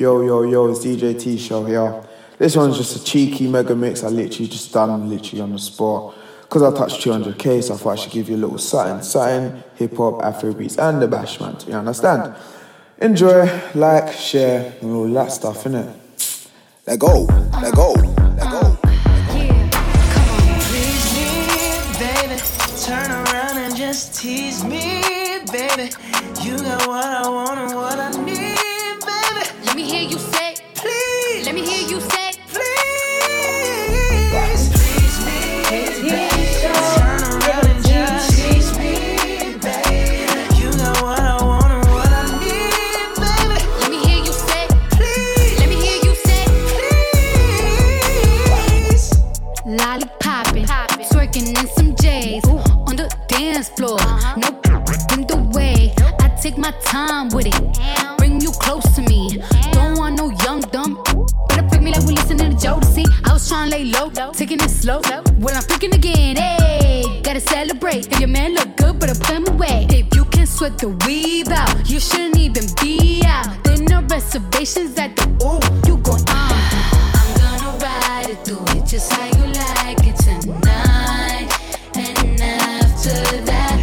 Yo, it's DJ T Show here. This one's just a cheeky mega mix I literally done on the spot. Because I touched 200k, so I thought I should give you a little something, hip-hop, Afrobeats, and the bash, man. You understand? Enjoy, like, share, and all that stuff, innit? Let go. Turn around and just tease me, baby. You got what I want and what I need, baby. Let me hear you say, please. Let me hear you say, please. Please me, baby. Turn around and just tease me, baby. You got what I want and what I need, baby. Let me hear you say, please. Let me hear you say, please. Lolly popping, twerking in some J's. On the dance floor, no in the way. I take my time with it, bring you close to me. Don't want no young dumb, better pick me like we listening to Jodeci. I was trying to lay low, taking it slow. Well, I'm freaking again, hey, gotta celebrate. If your man look good, better put him away. If you can sweat the weave out, you shouldn't even be out. Then no reservations at the ooh, you gon' I'm gonna ride it, do it just how you like it tonight. And after that,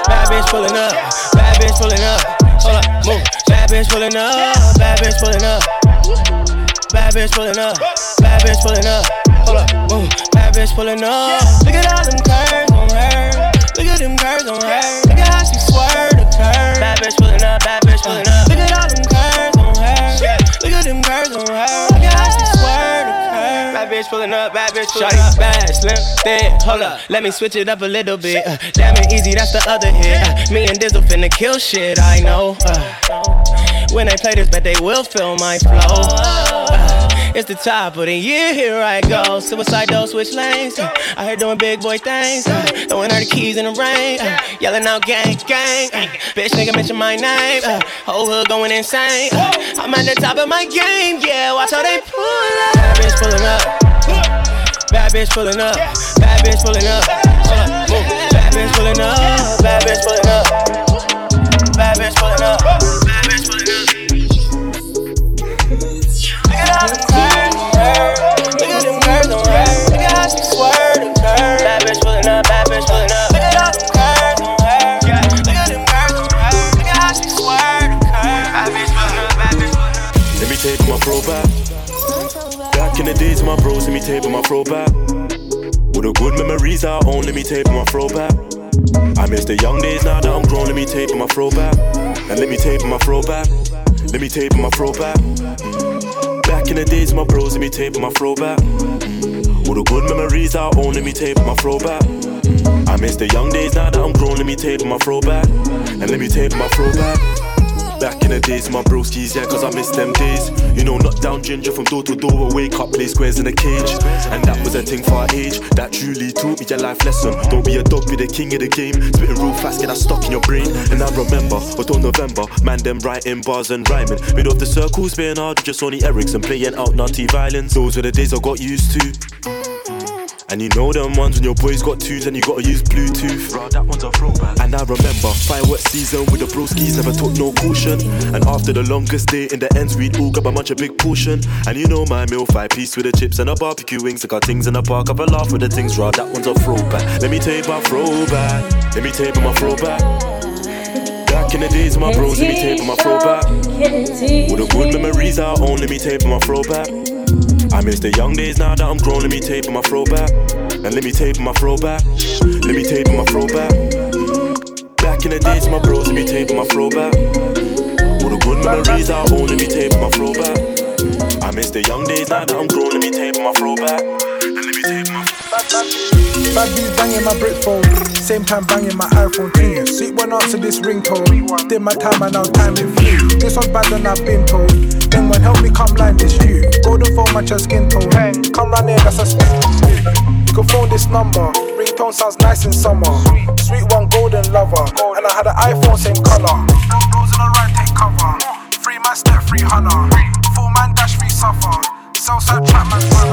Bad bitch pulling up. Hold up, boom. Bad bitch pulling up. Look at all them curves on her. Look at how she swerved the curve. Bad bitch pulling up. Look at all them curves on her. Look at how she swerved the curve. Bad bitch pulling up. Shawty bad, slim, thin. Hold up, let me switch it up a little bit. Damn it, easy, that's the other hit. Me and Dizzle finna kill shit, I know. When they play this, bet they will feel my flow. It's the top of the year, here I go. Suicide dose, switch lanes. I heard doing big boy things. Throwing her the keys in the rain. Yelling out gang, gang. Bitch, nigga, mention my name. Whole hood going insane. I'm at the top of my game, yeah. Watch how they pull up. Bad bitch pulling up. Bad bitch pulling up. Bad bitch pulling up. Bad bitch pulling up. Bad bitch pulling up. Bad bitch pulling up. Bad bitch pulling up. Look at all my fro back. Back in the days of my bros, let me tape my fro back. With the good memories I own, let me tape my fro back. I miss the young days, now that I'm grown, let me tape my fro back. And let me tape my fro back. Let me tape my fro back. Back in the days of my bros, let me tape my fro back. With the good memories I own, let me tape my fro back. I miss the young days, now that I'm grown, let me tape my fro back. And let me tape my fro back. Back in the days, my broskies, yeah, cause I miss them days. You know, knock down ginger from door to door, I wake up, play squares in a cage. And that was a thing for our age, that truly taught me a life lesson. Don't be a dog, be the king of the game. Spitting real fast, get that stuck in your brain. And I remember, until November, man them writing bars and rhyming. Mid off the circles, spitting hard, just Sonny Erickson, playing out naughty violence. Those were the days I got used to. And you know them ones when your boys got twos and you gotta use Bluetooth. Bro, that one's a throwback. And I remember fireworks season with the broskies, never took no caution. And after the longest day in the ends, we'd all grab a bunch of big portion. And you know my meal, 5-piece with the chips and the barbecue wings. I got things in the park, I've a laugh with the things. Bro, that one's a throwback. Let me tape my throwback. Let me tape my throwback. Back in the days of my bros, let me tape my throwback. With the good memories I own, let me tape my throwback. I miss the young days, now that I'm grown, let me tape my throwback. And let me tape my throwback. Let me tape my throwback. Back in the days, my bros, let me tape my throwback. All the good memories I own, let me tape my throwback. I miss the young days, now that I'm grown. Let me tape my flow back. And let me tape my bad beats banging my brick phone. Same time banging my iPhone 10. Sweet one answer this ringtone. Did my time and now time it flew. This one's bad than I've been told. Then one help me come line this view. Golden phone match your skin tone. Come round here, that's a spin. You can phone this number. Ringtone sounds nice in summer. Sweet one, golden lover. And I had an iPhone, same color. Bros on the right, take cover. 3 man step, 300. 4 man dash, 3 suffer. Southside trap, man, brother.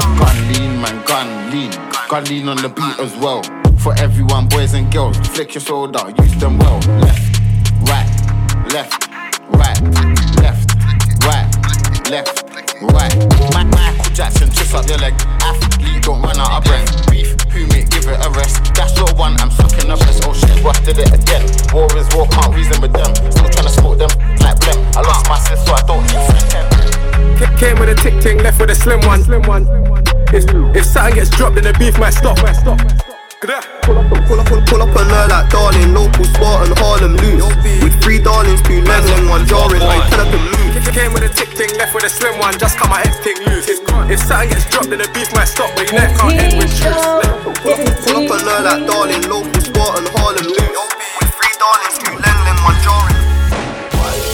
Gun lean, gun lean on the beat as well. For everyone, boys and girls, flick your shoulder, use them well. Left, right, left, right, left. Right, Michael Jackson, twist up your leg. Athlete, don't run out of breath. Beef, who mate, give it a rest. That's your one, I'm sucking up this. Oh shit, what did it again? War is war, can't reason with them. Still tryna smoke them, like them. I lost my sis, so I don't need friends. Came with a tick-ting, left with a slim one. If something gets dropped, then the beef might stop. Pull up and learn like darling. Local Spartan, Harlem loose. With 3 darlings, 2 men and 1 jarring. I tell them loose. Came with a tick ting, left with a slim one. Just cut my head ting loose. If something gets dropped, then the beef might stop. But you never can't end with truth. Pull up and learn like darling. Local Spartan, Harlem loose. With 3 darlings, 2 men and 1 jarring.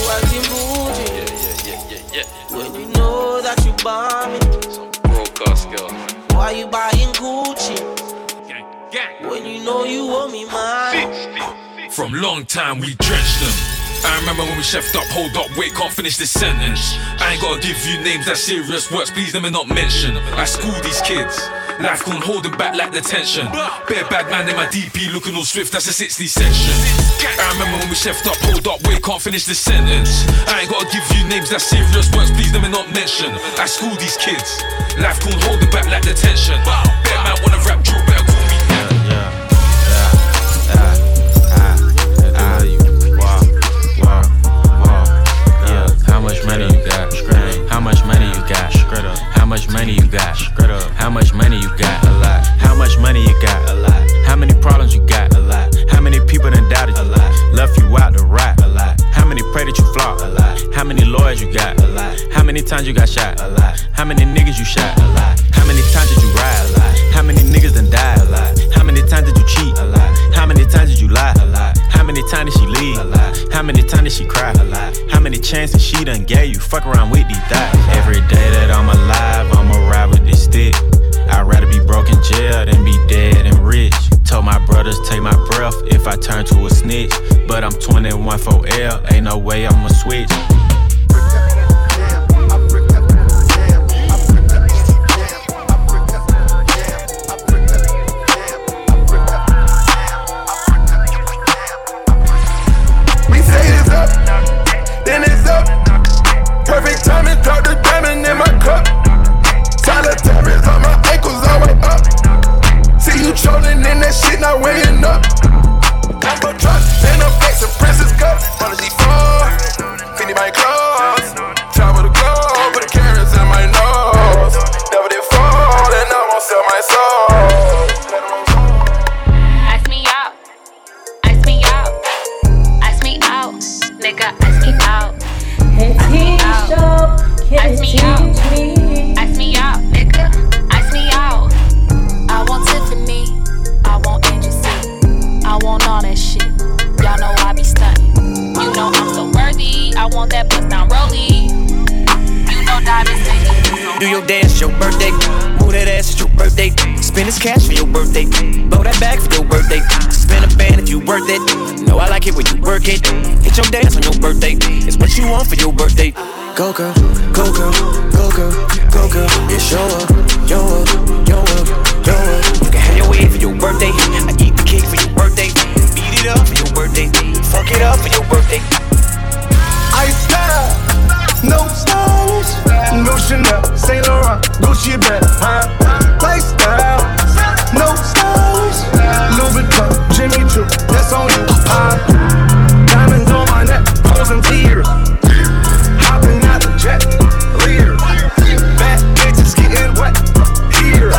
Why you acting bougie? Yeah. When you know that you bombing. Some broke ass girl. Why you buying Gucci? When you know you owe me mine. From long time we drenched them. I remember when we chefed up, hold up, wait, can't finish this sentence. I ain't gotta give you names, that's serious works, please let me not mention. I school these kids, life couldn't hold them back like the tension. Bare bad man in my DP looking all swift, that's a 60 section. I remember when we chefed up, hold up, wait, can't finish this sentence. I ain't gotta give you names, that's serious works, please let me not mention. I school these kids, life couldn't hold them back like the tension. Bare man wanna rap drill, better call me. How much money you got? A lot. How much money you got? A lot. How many problems you got? A lot. How many people done doubted? A lot. Left you out to rot? A lot. How many pray that you flop? A lot. How many lawyers you got? A lot. How many times you got shot? A lot. How many niggas you shot? A lot. How many times did you ride? A lot. How many niggas done died? A lot. How many times did you cheat? A lot. How many times did you lie? A lot. How many times did she leave? A lot. How many times did she cry? A lot. How many chances she done gave you? Fuck around with these thoughts. Every day that I'm alive, I'ma ride with this stick. I'd rather be broke in jail than be dead and rich. Told my brothers take my breath if I turn to a snitch. But I'm 21 for L, ain't no way I'ma switch. We say it's up, then it's up. Perfect timing, drop the diamond in my cup. Solitaries on my ankles, always up. See you trolling in that shit, not weighing up. I'm a truck, and I'm facing Princess Cup. On the G4, feeding my claws. Top of the globe, with the carrots in my nose. Never did fall, and I won't sell my soul. Ice me out, nigga, ice me out. Ice me out, nigga, ice me out. I want Tiffany, I want Angie C, I want all that shit. Y'all know I be stunning. You know I'm so worthy, I want that bust down rollie. You know diamonds taking. Do your dance, your birthday. Move that ass, it's your birthday. Spend this cash for your birthday. Blow that bag for your birthday. Spend a band if you worth it. Know I like it when you work it. Hit your dance on your birthday. It's what you want for your birthday. Go girl, go girl, go girl, go girl. It's your up, your up, your up, your up. You can have your way for your birthday. I eat the cake for your birthday. Beat it up for your birthday. Fuck it up for your birthday. Ice out, no stylish. No Chanel, Saint Laurent, Gucci, Benz, lifestyle, no stylish. Louboutin, Jimmy Choo, that's on you. Diamonds on my neck, frozen tears. Jet, leader, bad bitches getting wet here.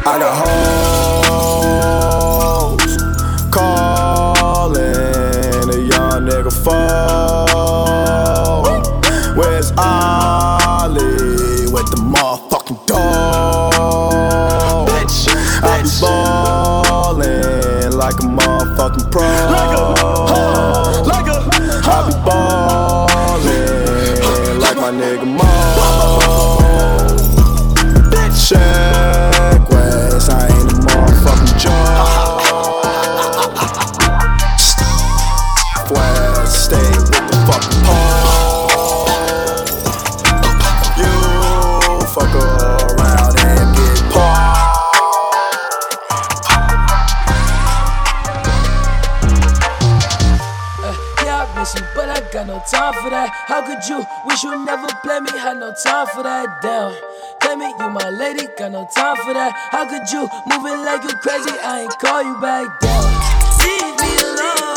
I got home. like a motherfucking pro. I be ballin' like my nigga Mo. Bitch, check West, I ain't a motherfucking joke. Stay West, stay with the fucking pole. You fuck around and get pawned. Yeah, I miss you, but I got no time for that. How could you wish you never played me? Had no time for that, damn. Tell me you my lady, got no time for that. How could you move it like you crazy? I ain't call you back down. Leave me alone.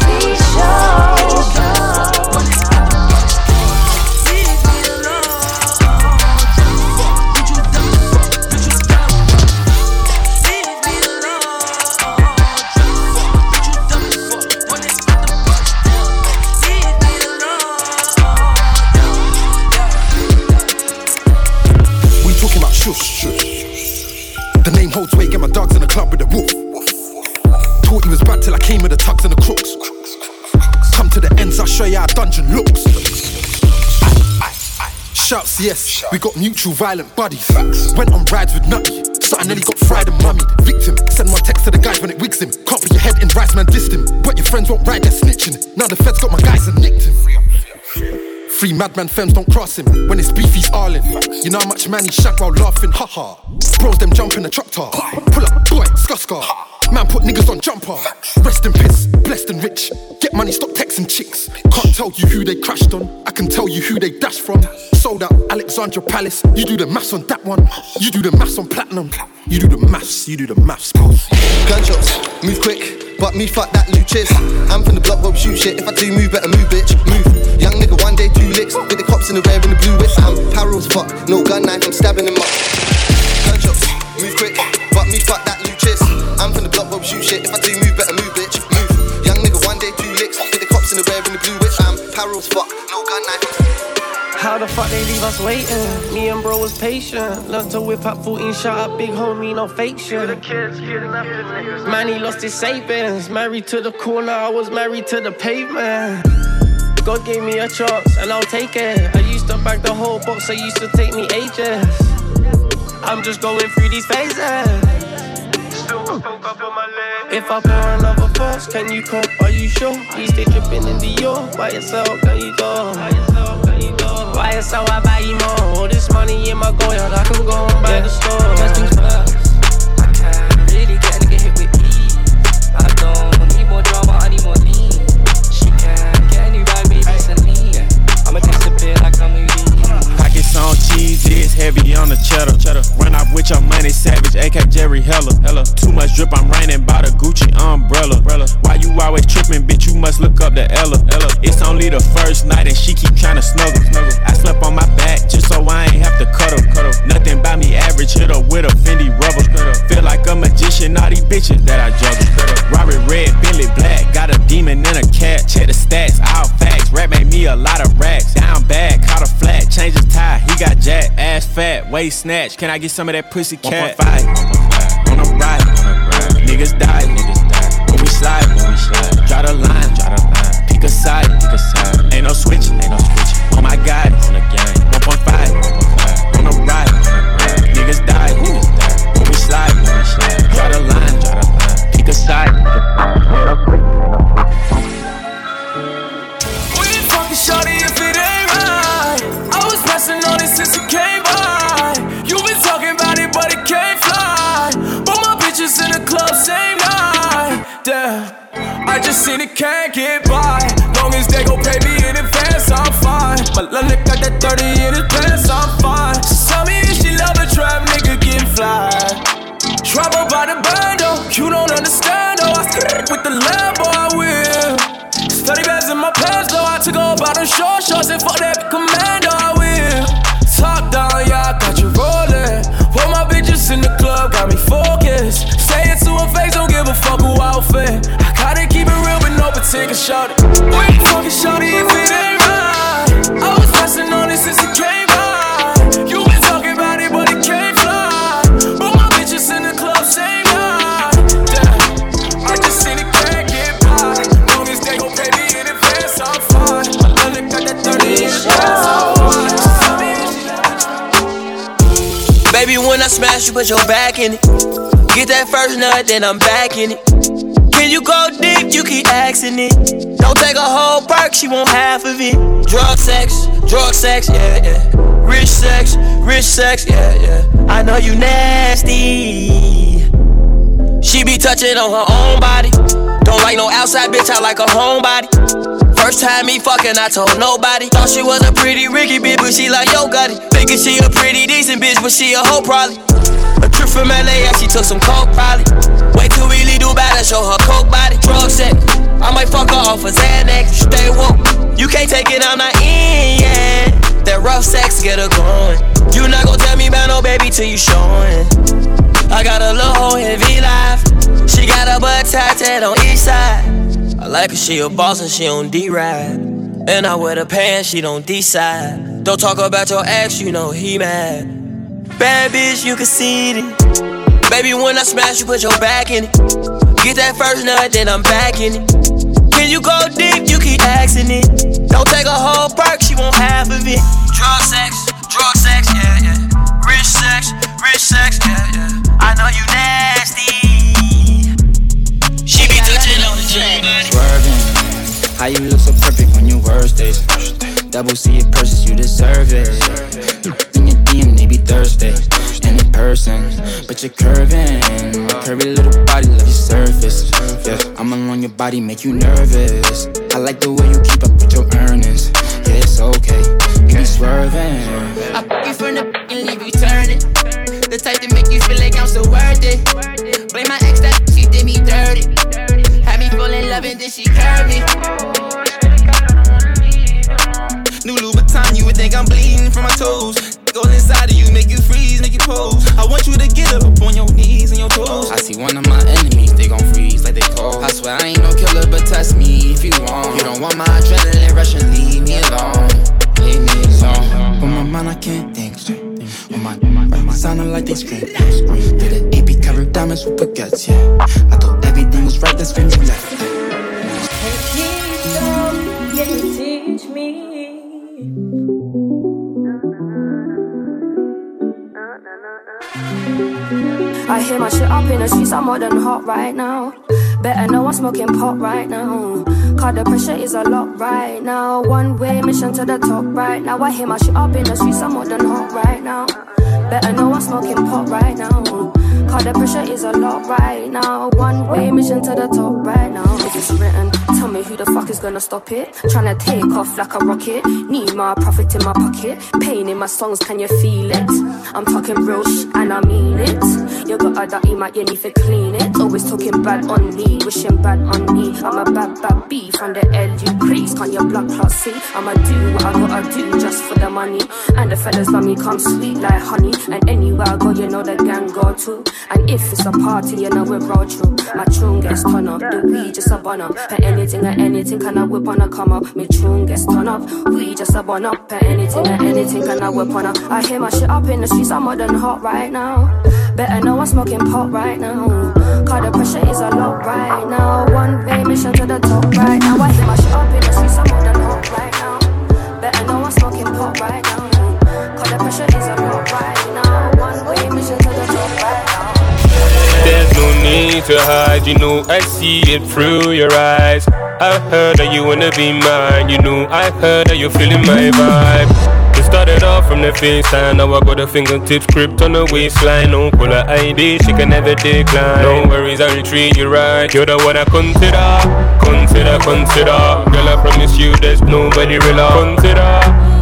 T Show. Leave me alone. Did you dumb? Did you dumb? Leave me alone. Did you dumb? When it's at the bus down. Leave me alone. We talking about shush. The name holds weight, get my dogs in the club with the wolf. Thought he was bad till I came with the tucks and the crooks. Come to the ends, I'll show you how dungeon looks. Shouts yes, we got mutual violent buddies. Went on rides with Nutty, so I nearly got fried and mummy. Victim, send one text to the guys when it wigs him. Can't put your head in rice, man, dissed him. But your friends won't ride, they're snitching. Now the feds got my guys and nicked him. Free madman femmes don't cross him. When it's beef he's arling. You know how much man he shagged while laughing. Ha ha. Bros them jump in the truck tar. Pull up boy, scuska. Man put niggas on jumper. Rest in piss, blessed and rich. Get money, stop texting chicks. Can't tell you who they crashed on, I can tell you who they dashed from. Sold out Alexandra Palace. You do the maths on that one. You do the maths on platinum. You do the maths, bro. Gunshots, move quick. But me fuck that new chase. I'm from the block where we shoot shit. If I do move, better move bitch, move. Young nigga one day two licks. With the cops in the red and the blue whips. I'm paro as fuck, no gun knife, I'm stabbing him up. Gunshots, move quick. But me fuck that new chase. I'm from the block where we shoot shit. If I do move, better move bitch, move. Young nigga one day two licks. With the cops in the red and the blue whips. I'm paro as fuck, no gun knife. How the fuck they leave us waiting? Me and bro was patient. Learned to whip up 14, shot up big homie, no fake shit. Man, he lost his savings. Married to the corner, I was married to the pavement. God gave me a chance, and I'll take it. I used to bag the whole box, it used to take me ages. I'm just going through these phases. Still spoke up on my leg. If I pour another box, can you cope? Are you sure? You stay dripping in Dior. By yourself, can you go? By yourself, can you go? Why it's how I buy you more? All this money in my goal, I can go and buy the store. Just do fast. I can't really get a nigga hit with ease. I don't need more drama, I need more lean. She can't get a new vibe, maybe recently. I'ma taste a bit like I'm Louboutin. Pockets on cheese, it's heavy on the cheddar. Run up with your money, savage, A.K. Jerry Heller. Too much drip, I'm raining by the Gucci umbrella. Why you always tripping, bitch? You must look up to Ella. It's only the first night and she keep trying to snuggle. I slept on my back just so I ain't have to cuddle. Nothing by me average, hit her with a Fendi rubber. Feel like a magician, all these bitches that I juggle. Robert Red, Bentley Black, got a demon and a cat. Check the stats, all facts, rap made me a lot of racks. Down bad, caught a flat, change his tie, he got jack. Ass fat, waist snatch, can I get some of that pussy cat? 1.5, on the ride, niggas die. When we slide, draw the line. Pick a side. Ain't no switch. Oh my God, it's in the game. 1.5, on the ride. Niggas die. When we slide, draw the line. Pick a side. We ain't fucking shawty if it ain't right. I was pressing on it since it came by. You been talking about it, but it can't fly. But my bitches in the club same night. Damn. I just seen it can't get by. Long as they gon' pay me in advance, I'm fine. My London got that 30 in his pants, I'm fine. She saw me and she love a trap, nigga getting fly. Trouble by the bando, you don't understand, though. I stick with the Lambo, I will. 30 bags in my pants, though. I took all about them short shorts and fuck that commando, I will. Top down, yeah, I got you rolling. All my bitches in the club got me focused. Say it to her face, don't give a fuck who outfit. I keep it real with no particular shawty. We ain't fucking shawty if it ain't right. I was pressing on it since it came by. You been talking about it, but it can't fly. But my bitches in the club same night. Damn. I smash you, put your back in it. Get that first nut, then I'm back in it. Can you go deep? You keep asking it. Don't take a whole perk, she want half of it. Drug sex, yeah, yeah. Rich sex, yeah, yeah. I know you nasty. She be touching on her own body. Don't like no outside bitch, I like a homebody. First time me fucking, I told nobody. Thought she was a pretty Ricky bitch, but she like Yo Gotti. Thinking she a pretty decent bitch, but she a hoe probably. A trip from LA, yeah, she took some coke probably. Way too really do better, show her coke body. Drug sex, I might fuck her off a Xanax. Stay woke, you can't take it, I'm not in yet. That rough sex get her going. You not gon' tell me about no baby till you showin'. I got a little hoe heavy life. She got her butt tatted on each side. I like her, she a boss and she on D-ride. And I wear the pants, she don't decide. Don't talk about your ex, you know he mad. Bad bitch, you can see it. Baby, when I smash you, put your back in it. Get that first nut, then I'm back in it. Can you go deep? You keep asking it. Don't take a whole perk, she won't half of it. Drug sex, yeah, yeah. Rich sex, yeah, yeah. I know you nasty. She be touching on the track. Swerving, how you look so perfect on your worst days. Double C your purchase, you deserve it. In your DM, they be thirsty. Any person, but you're curving. Curvy little body, love your surface. Yeah, I'm along your body, make you nervous. I like the way you keep up with your earnings. Yeah, it's okay, you be swerving. I fuck you from the and leave you turning. The type that make you feel like I'm so worth it. Blame my ex that she did me dirty. Had me fall in love and then she curved me. New Louboutin, you would think I'm bleeding from my toes. All inside of you, make you freeze, make you pose. I want you to get up on your knees and your toes. I see one of my enemies, they gon' freeze like they cold. I swear I ain't no killer, but test me if you want. You don't want my adrenaline rushing, leave me alone. Leave me alone. With my mind I can't think straight. With my sounding like they scream. Did an AP cover diamonds with baguettes, yeah. I thought everything was right, that's finished left. Hey, teach me. I hear my shit up in the streets, I'm more than hot right now. Better know I'm smoking pot right now. Cause the pressure is a lot right now. One way mission to the top right now. I hear my shit up in the streets, I'm more than hot right now. Better know I'm smoking pot right now. Cause the pressure is a lot right now. One way mission to the top right now. If it's written, tell me who the fuck is gonna stop it. Tryna take off like a rocket. Need my profit in my pocket. Pain in my songs, can you feel it? I'm talking real shit and I mean it. You got a dirty mic, you need to clean it. Always talking bad on me, wishing bad on me. I'm a bad, bad B from the LU crease. Can't your blood clot see? I'ma do what I gotta do just for the money. And the fellas love me, come sweet like honey. And anywhere I go, you know the gang go too. And if it's a party, you know we're all true. My tune gets turned up, the weed just a bun up. And anything can I whip on a come up. My tune gets turned up, we just a bun up. And anything can I whip on a. I hear my shit up in the streets, I'm more than hot right now. Better know I'm smoking pot right now. Cause the pressure is a lot right now. One way mission to the top right now. I hear my shit up in the streets, I'm more than hot right now. Better know I'm smoking pot right now. Cause the pressure is a lot right now. One way mission to the top right now. There's no need to hide, you know I see it through your eyes. I've heard that you wanna be mine, you know I've heard that you're feeling my vibe. We started off from the FaceTime, now I got a fingertips gripped on the waistline. Don't pull her ID, she can never decline. No worries, I'll treat you right, you're the one I consider. Consider, consider, girl I promise you there's nobody realer. Consider,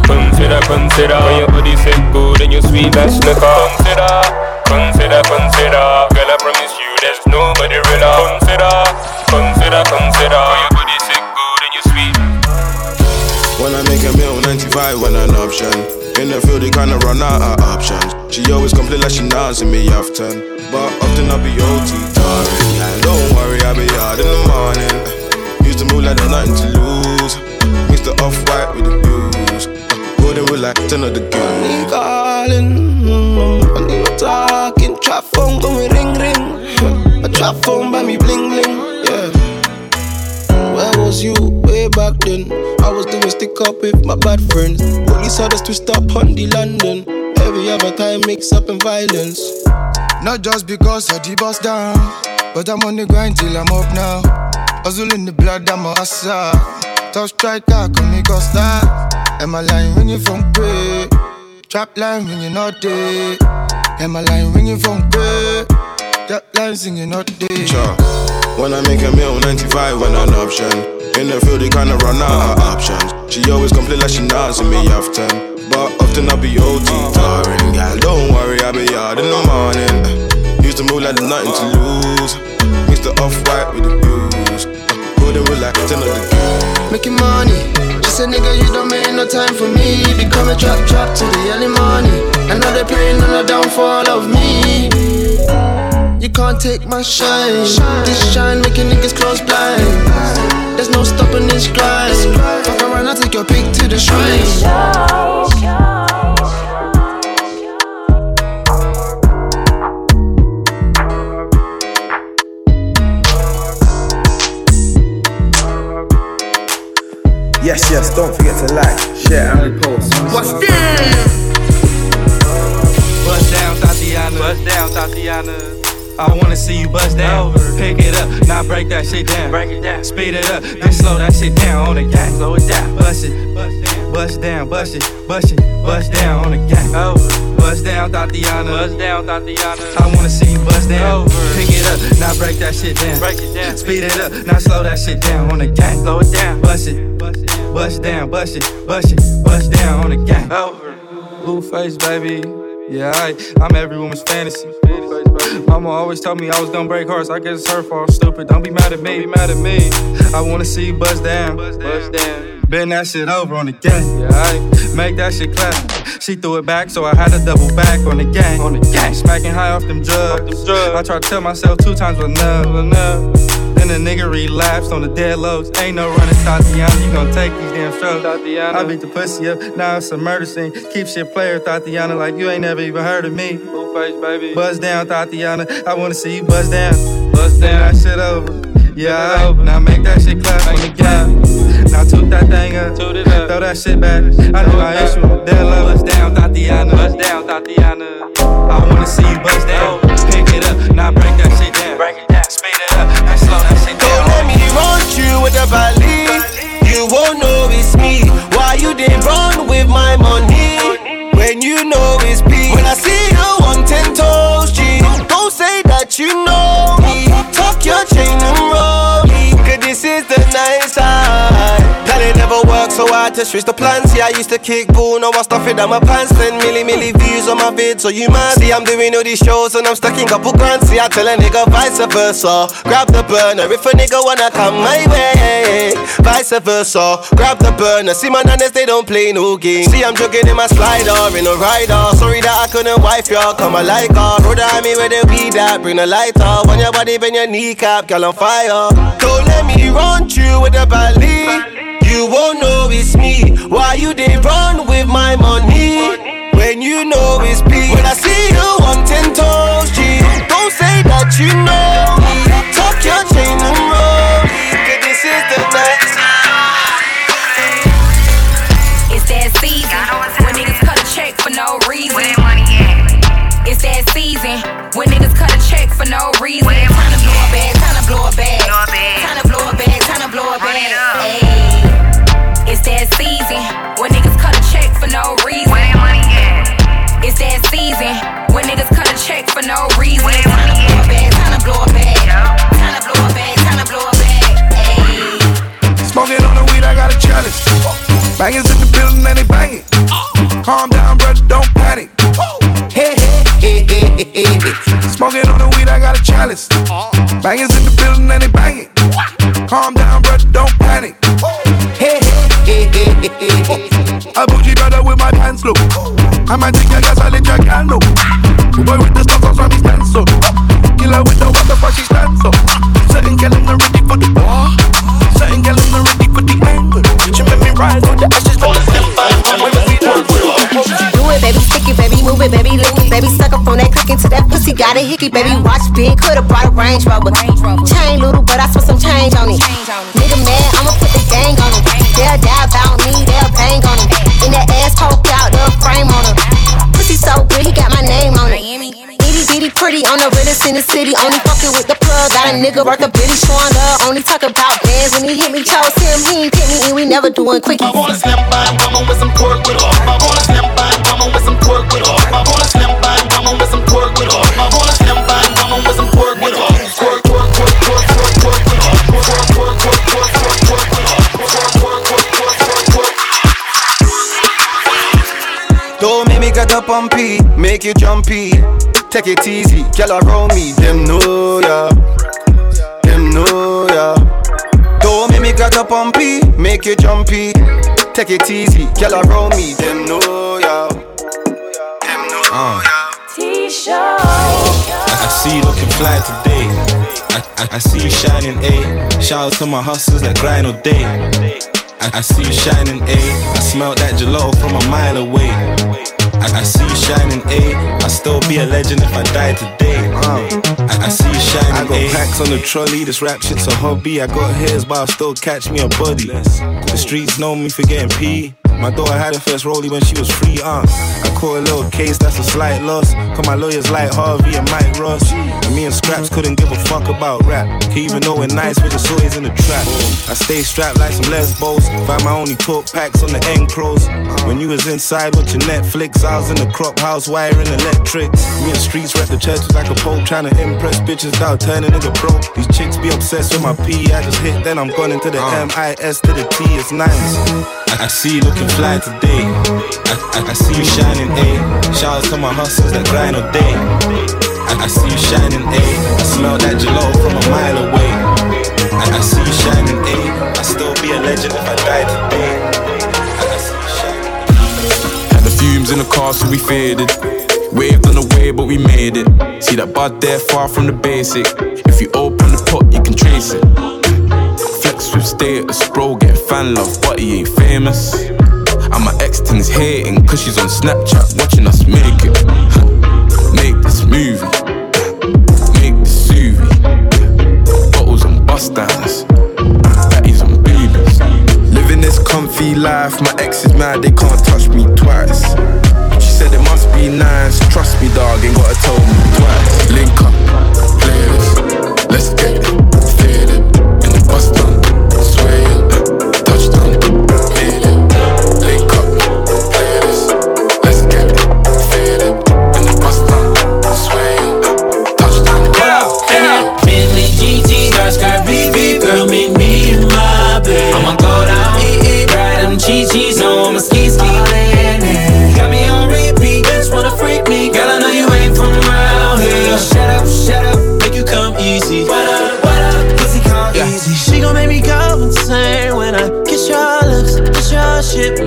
consider, consider, when your body said good and you're sweet as snooker. Consider. Consider, consider, girl I promise you there's nobody realer. Consider, consider, consider, your body sick good and you sweet. When I make a meal, 95 when an option. In the field you kinda run out of options. She always complain like she dancing me often. But often I be OT tiring. Don't worry, I be hard in the morning. Used to move like there's nothing to lose. Mixed the Off-White with the blues. Golden with like 10 of the girls. Calling, talking, trap phone going ring ring. A trap phone by me bling bling, yeah. Where was you way back then? I was doing stick up with my bad friends. Police had us to stop on the London. Every other time mix up in violence. Not just because I the boss down, but I'm on the grind till I'm up now. Hustle in the blood, I'm a hustler. Tough striker, come me costa. Am I lying when you from grey? Trap line when you not there. Am I lying when you from grey? Trap line singing all day. When I make a meal, 95 when an option. In the field, they kinda run out of options. She always complain like she nods to me often. But often I be OT tiring, girl. Don't worry, I be hard in the morning. Used to move like there's nothing to lose. Mix the Off-White with the blues. Golden rule like 10 of the blues. Making money. Just a nigga, you don't make no time for me. Become a trap to the early morning. And now they playing on the downfall of me. You can't take my shine. This shine making niggas close blind. There's no stopping this grind. Fuck around, I'll take your pick to the shrine. Yes, yes, don't forget to like, share and repost. What's this? Bust down, Tatiana. Bust down, Tatiana. I wanna see you bust down. Pick it up, now break that shit down. Break it down. Speed it up, then slow that shit down on the gang. Slow it down. Bust it, bust down, bust it, bust it, bust down on the gang. Over. Bust down, Tatiana. Bust down, Tatiana. I wanna see you bust down. Over. Pick it up, now break that shit down. Break it down. Speed it up, now slow that shit down on the gang. Slow it down. Bust it, bust down, bust it, bust it, bust down on the gang. Over. Blue face, baby. Yeah, I'm every woman's fantasy. Mama always told me I was gonna break hearts. I guess it's her fault, stupid. Don't be mad at me. Don't be mad at me. I wanna see you bust down. Bust down. Bend that shit over on the gang. Yeah, make that shit clap. She threw it back, so I had to double back on the gang. On the gang. Smacking high off them drugs. I tried to tell myself 2 times was enough. Then the nigga relapsed on the dead lows. Ain't no running, Tatiana. You gon' take these damn strokes. Tatiana. I beat the pussy up. Now it's a murder scene. Keep shit player, Tatiana, like you ain't never even heard of me. Baby. Buzz down, Tatiana. I wanna see you buzz down. Buzz down. That shit over. Yeah, over. Now make that shit clap on the gap. Now toot that thing up. Toot it up. Throw that shit back. I know I issue with that love. Buzz down, Tatiana. Buzz down, Tatiana. I wanna see you buzz down. Pick it up. Now break that shit down. Break it down. Speed it up. And slow that shit down. Don't let me run you with the valley. You won't know it's me. Why you didn't run with my money? When you know it's peace. When I see you on 10 toes, G. Don't say that you know me. Tuck your chain and roll me. Cause this is the night side. That it never worked, so I had to switch the plans. Yeah, I used to kick ball, now I stuff it down my pants. 10 milli views on my vid, so you mad. See, I'm doing all these shows and I'm stacking couple grand. See, I tell a nigga vice versa. Grab the burner, if a nigga wanna come my way. Vice versa, grab the burner. See my nanas, they don't play no game. See, I'm jogging in my slider. In a rider, sorry that I couldn't wife y'all. Come a like her, brother, I mean where they be that. Bring a lighter, on your body, bend your kneecap, girl on fire. Don't let me run you with the ballet. You won't know it's me. Why you didn't run with my money? When you know it's peace. When I see you on 10 toes, G. Don't say that you know me. Tuck your chain and roll me. Cause this is the night. It's that season. Check for no reason. Where money at? It's that season when niggas cut a check for no reason. Time to blow a bag, time to blow a bag, time to blow a bag, time to blow a bag. It's that season when niggas cut a check for no reason. Where money at? It's that season when niggas cut a check for no reason. Time to blow a bag, time to blow a bag, time to blow a bag, time to blow a bag. Smoking on the weed, I got a challenge. Bangers in the building and they banging. Calm down, brother, don't panic. Hey, hey, hey, hey, hey, hey. Smoking on the weed, I got a chalice. Bangers in the building and they bang it. Calm down, brother, don't panic. Hey, hey, hey, hey, hey, hey. A bougie brother with my pants low. I might take a gas, I lit your candle. Boy with the stuff, so me stand so. Killer with the water, fuck, she stand so. Certain girl ain't ready for the war. Certain girl ain't ready for the angle. She make me rise with the ashes, all the stuff. Baby, stick it, baby, move it, baby, lick it, baby. Suck up on that click into that pussy, got a hickey, baby. Watch big, coulda brought a Range Rover. Chain little, but I spent some change on it. Nigga mad, I'ma put the gang on him. They'll die about me, they'll bang on him. In that ass poked out, the frame on him. Pussy so One nigga worth a bitty showing up. Only talk about bands when he hit me. Chose him, he ain't hit me, and we never doing quickies. I wanna snap by mama with some pork with off. I wanna snap by mama with some pork with off. I wanna snap by mama with some pork with off. I wanna snap by mama with some pork with off. Pork, pork, pork, pork, pork, pork with off. Pork, pork, pork, pork, pork, pork with off. Pork, pork, pork, pork, pork, pork. Don't make me get up on P, make you jumpy. Take it easy, girl around me. Them know ya, them know ya. Don't make me get up on P, make you jumpy. Take it easy, girl around me. Them know ya, them know ya. T Show. I see you looking fly today. I see you shining, ayy. Shout out to my hustlers that grind all day. I see you shining, ayy. I smell that gelato from a mile away. I see you shining, ayy. I still be a legend if I die today. I see you shining, I got ay. Packs on the trolley, this rap shit's a hobby. I got hairs, but I'll still catch me a buddy. The streets know me for getting pee. My daughter had her first rollie when she was free, I caught a little case, that's a slight loss. Cause my lawyers like Harvey and Mike Ross. And me and Scraps couldn't give a fuck about rap. Cause even though we're nice, we're just always in the trap. I stay strapped like some lesbos. Find my only talk packs on the end crows. When you was inside with your Netflix, I was in the crop house wiring electrics. Me and streets wrecked the churches like a pope. Trying to impress bitches that'll turn a nigga broke. These chicks be obsessed with my P. I just hit, then I'm gone into the MIS to the T. It's nice. I see you looking fly today. I see you shining, ayy. Shout out to my hustlers that grind all day. I see you shining, ayy. I smell that gelato from a mile away. I see you shining, ayy. I still be a legend if I die today. I see you shining. Had the fumes in the car, so we faded. Waved on the way, but we made it. See that bud there, far from the basic. If you open the pot, you can trace it. Flex with status, bro, get fan love, but he ain't famous. And my ex thing's hating, cause she's on Snapchat watching us make it. Make this movie, make this Suvi. Bottles and bust downs, patties and babies. Living this comfy life, my ex is mad, they can't touch me twice. She said it must be nice, trust me dog, ain't gotta tell me twice. Link up, players, let's get it, faded, in the bust down, sway it, touchdown, made it.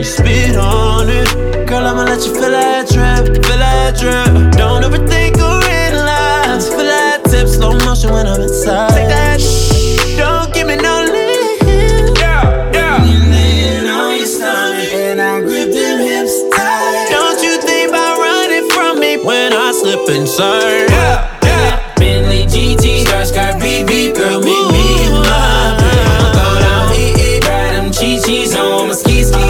Spit on it, girl. I'ma let you feel that drip, feel that drip. Don't ever think or realize, feel that tip, slow motion when I'm inside. Take that shh, don't give me no lip. Yeah, yeah. When you're laying on your stomach and I grip them hips tight, don't you think about running from me when I slip inside? Yeah, yeah. Bentley GT, dark sky BB, girl, meet me in my bed. I'ma go down, ride them Chi-Chis on my ski ski.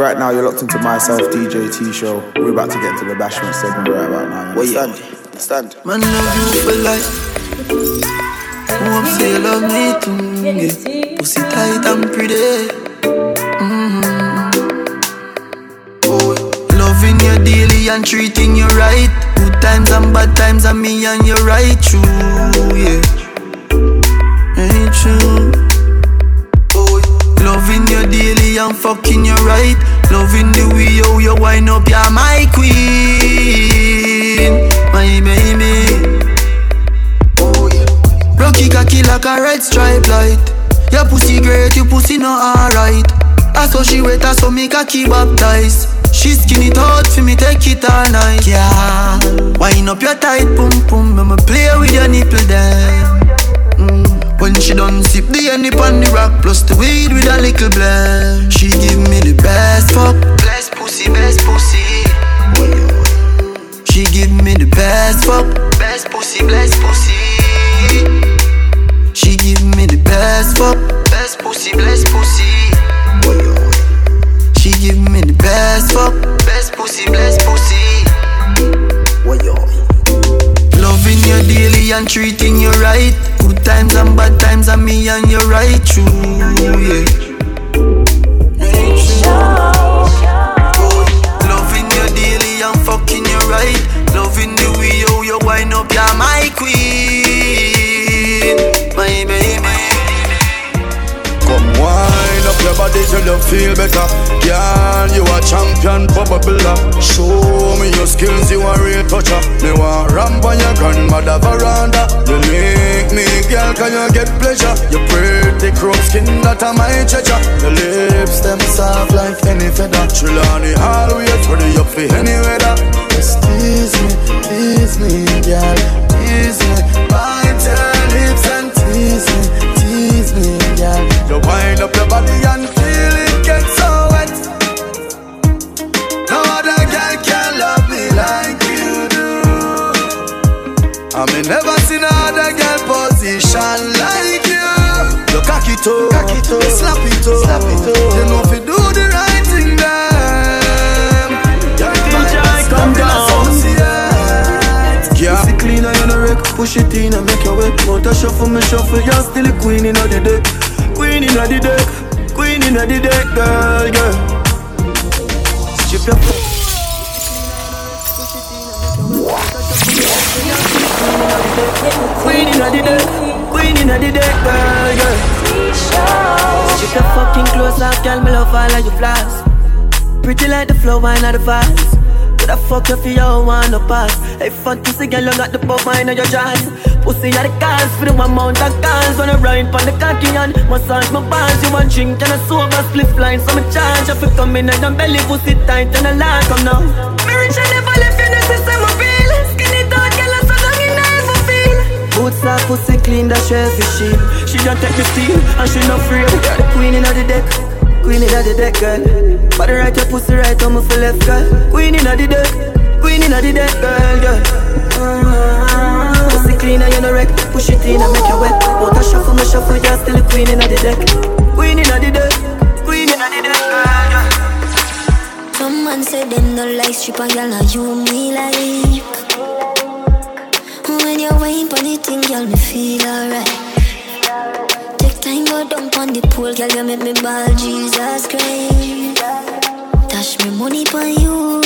Right now, you're locked into myself, DJ T Show. We're about to get into the bashment segment right about now. Where you at? Stand. Man, love you for life. Won't say you love me too. Pussy tight and pretty. Mm-hmm. Loving you daily and treating you right. Good times and bad times and me and you right true. Yeah, ain't true. Loving you daily and fucking you right. Loving the way you wind up, you're my queen, my baby. Oh yeah. Rocky cocky like a red stripe light. Your pussy great, your pussy not alright. I saw she wet, I saw me cocky baptized. She skin it out for me, take it all night. Yeah, wind up your tight pum pum, I'ma play with your nipple then. When she done sip the honey on the rock, plus the weed with a little blend. She give me the best fuck, best pussy, best pussy. She give me the best fuck, best pussy, best pussy. She give me up. Best pussy, bless pussy. Boy, oh. She give me the best fuck. Best pussy, bless pussy. Boy, oh. Loving you daily and treating you right. Good times and bad times and me and you right through. Yeah. Fucking you right, loving the way you wind up, you're my queen, my baby. Come wind up your body till you feel better. Girl, you a champion, pop a builder. Show me your skills, you a real toucher. You a ramp on your grandmother veranda. You lick me, girl, can you get pleasure? Your pretty crow skin, that a my treasure. Your lips, them soft like any feather. Chill on the hallway, ready up for any weather. Just tease me, girl, tease me. Bite your lips and tease me, girl. You wind up your body and feel it get so wet. No other girl can love me like you do. I mean, never seen another girl position like you. You cock it up, slap it up. You know if you do the right thing, then DJ, come down. Yeah. Pussy clean, I on a wreck, push it in and make your wet. Want a shuffle, me shuffle, you're still a queen in the deck. Queen inna the deck, queen inna the deck, girl, girl. Strip your queen inna the deck, queen inna the deck, girl, girl. Strip your fucking clothes off, girl, me love all of your flaws. Pretty like the flower inna the vase. Coulda fuck you for your one to pass. Hey, fantasy girl, you got the pop inna your jaws. Pussy are the cause for the amount of cars. When I ride pon the cocky and massage my balls. You want drink and a sober split line. So I charge you for coming and your belly pussy tight and a lot. Come now, me rich and never left you in the system of feel. Skinny thought girl, so long in I ever feel. Boots are pussy clean, that shells is sheep. She don't take the steel and she no free. The queen inna the deck, queen inna the deck, girl. Body right, your pussy right, on me for left, girl. Queen inna the deck, queen inna the deck, girl, girl. Clean and you no wreck, push it in and make you wet. What a shuffle, my shuffle, you're still a queen inna the deck. Queen inna the deck, queen inna the deck, girl. Some man say them no like stripper, girl, now you me like. When you wine pon the thing, girl, me feel alright. Take time, go dump on the pool, girl, you make me ball, Jesus Christ. Dash me money pon you,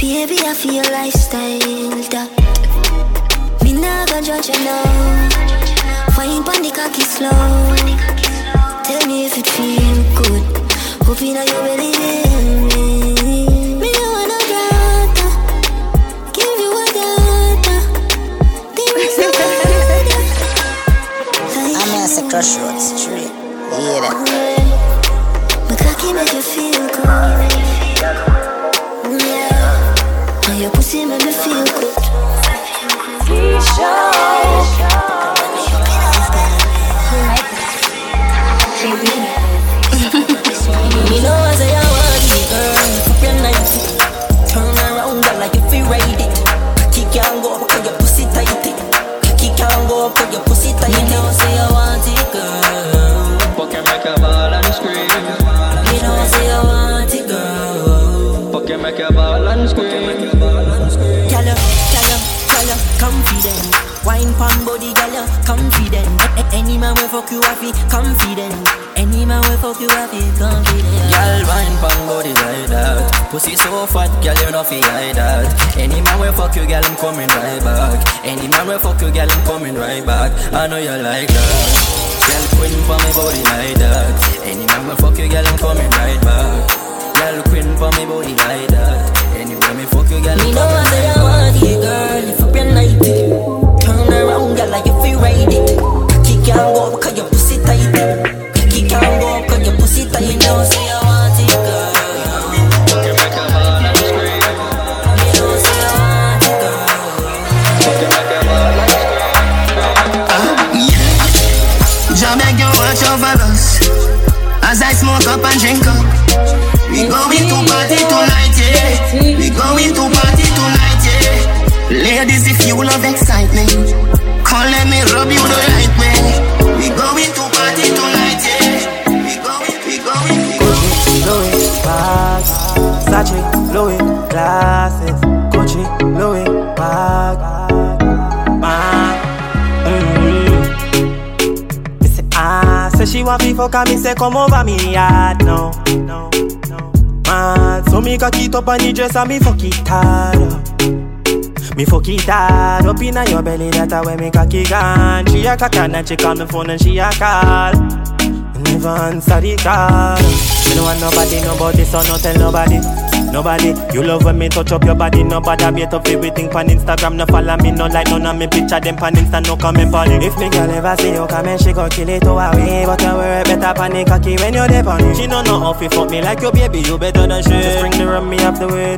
baby, I feel lifestyle that. Never judge you now. Fine pon the cocky slow. Tell me if it feel good. Hoping that you believe in me. Me no wanna brother. Give you a daughter. There is no other. I'm gonna say crush you on the street. Hear that? My cocky make you feel good. Yeah. And your pussy make me feel good. You know I say I want you, girl. Flip your night, turn around, girl, like if you ride it. Cocky can't go up 'cause your pussy tight. Cocky can't go up 'cause your pussy tight. You know I say I want it, girl. Fuck you, make a ball and scream. You know I say I want it, girl. Fuck you, make a ball and scream. Confident, wine pan body, girl, you're confident. Any man will fuck you, I feel confident. Any man will fuck you, I feel confident. Girl, wine pan body like that. Pussy so fat, girl, you know feel like that. Any man will fuck you, girl, I'm coming right back. Any man will fuck you, girl, I'm coming right back. I know you like that. Girl, queen for me body like that. Any man will fuck you, girl, I'm coming right back. Girl, queen for me body like that. Anyway, me fuck you, girl, I'm coming right back. Hey girl, if you been like it, turn around, girl, like if you ride it. Cocky can't go up 'cause your pussy tight. Cocky can't go up 'cause your pussy tight. You know say I want it, girl. You know say I want it, girl. Jamaica, you watch over us as I smoke up and drink up. We going to party tonight, yeah. We going to party tonight. Ladies, if you love excitement, come let me rub you the right way. We she want me fuck and me say come over me yard now. Mad, so me cock it up and the dress and me fuck it hard up. Me fuck it hard up inna your belly, that's where me cock it gone. She a cock and she call me phone and she a call. Never answer the call. Me don't want nobody, so no tell nobody. Nobody, you love when me touch up your body. Nobody beat up everything pan Instagram. No follow me, no like none of me picture them pan Insta. No comment on it. If me girl ever see you comment, she go kill it to away. But you wear it better panic cocky when you dey on it. She don't know how to fuck me like your baby. You better than shit. Just bring the rum me up the way.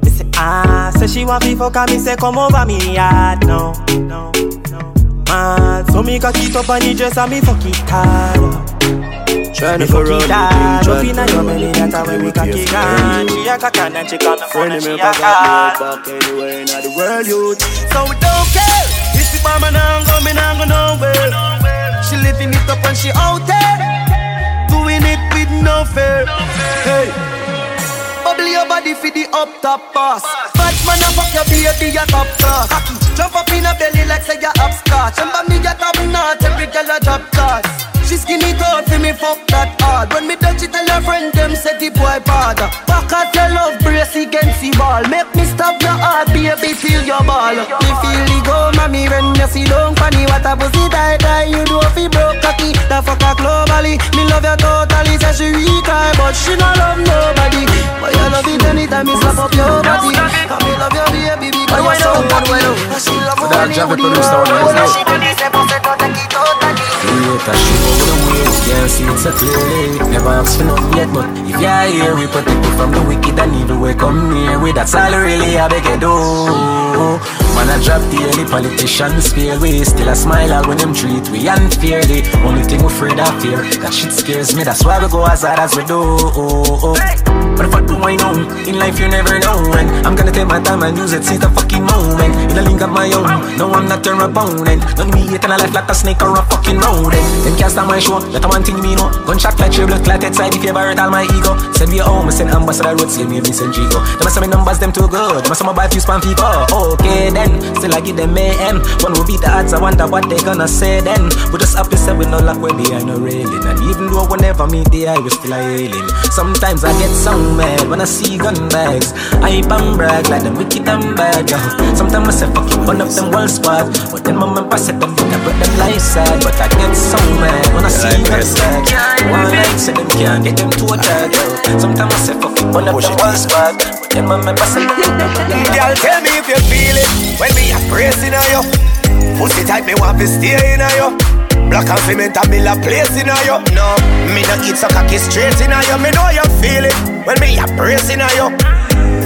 They say ah, say she want me fuck and me say come over me yard now. Mad, so me cock it up and the dress and me fuck it hard. Tryna go round the thing, tryna go round the thing, so we don't care. It's the mama now go nowhere. She living it up and she out there, doing it with no fear. Hey, bubble your body for the up top boss. Fat man a fuck your baby a top class. Jump up in a belly like say you upstart. Jump up me a top knot, every girl a drop class. She skinny thought for me fuck that hard. When me touch it tell her friend them say the boy bad. Back at your love brace against the ball. Make me stop your heart baby till your ball. Me feel it go mommy when you see don't funny. What a pussy tight tie you do if you broke cocky. The fuck up globally. Me love you totally. Say she weak high but she no love nobody. But you love it anytime you slap up your body. Cause me love your baby because you're so funny. Cause she love when you do the world. She do this and say don't take it totally. With the waves, can't see it so clearly. Never asked for nothing yet, but if you're here, we protect you from the wicked and evil. We come near with that salary, really I beg you do. Man, I drop daily, politicians fail we. Still I smile out when them treat we unfairly. Only thing we afraid of fear, that shit scares me. That's why we go as hard as we do. But what do I know? In life you never know. And I'm gonna take my time and use it since the fucking moment. In a link of my own, no I'm not turn around. And not me hating a life like a snake or a fucking rodent. Them cast my show, let a man think me know. Gunshot like your blood clotted side if you ever all my ego. Send me home, I send ambassador roads, give me Vincent Gigo. Them must have my numbers, them too good. Them must have my bad few spam people. Okay then, still I give them AM. One will beat the odds, I wonder what they gonna say then. We just up to say we no luck where they are no railing. And even though whenever me there, I was still ailing. Sometimes I get some mad when I see gun bags. I bang brag like them wicked and bad. Sometimes I say fuck you, one of them world squad. But then my man pass it, but I put them life sad. But I get so mad when I see gun bags. One night say them can't get them to attack. Sometimes I say fuck you, one of them world squad. But then my man pass it. Girl, tell me if you feel it when me a praising on you. Pussy tight, me want to stay in on you. Black and cement and me la place in a yo. No, me no eat so cocky straight in a yo. Me know you feel it when me a brace in a yo.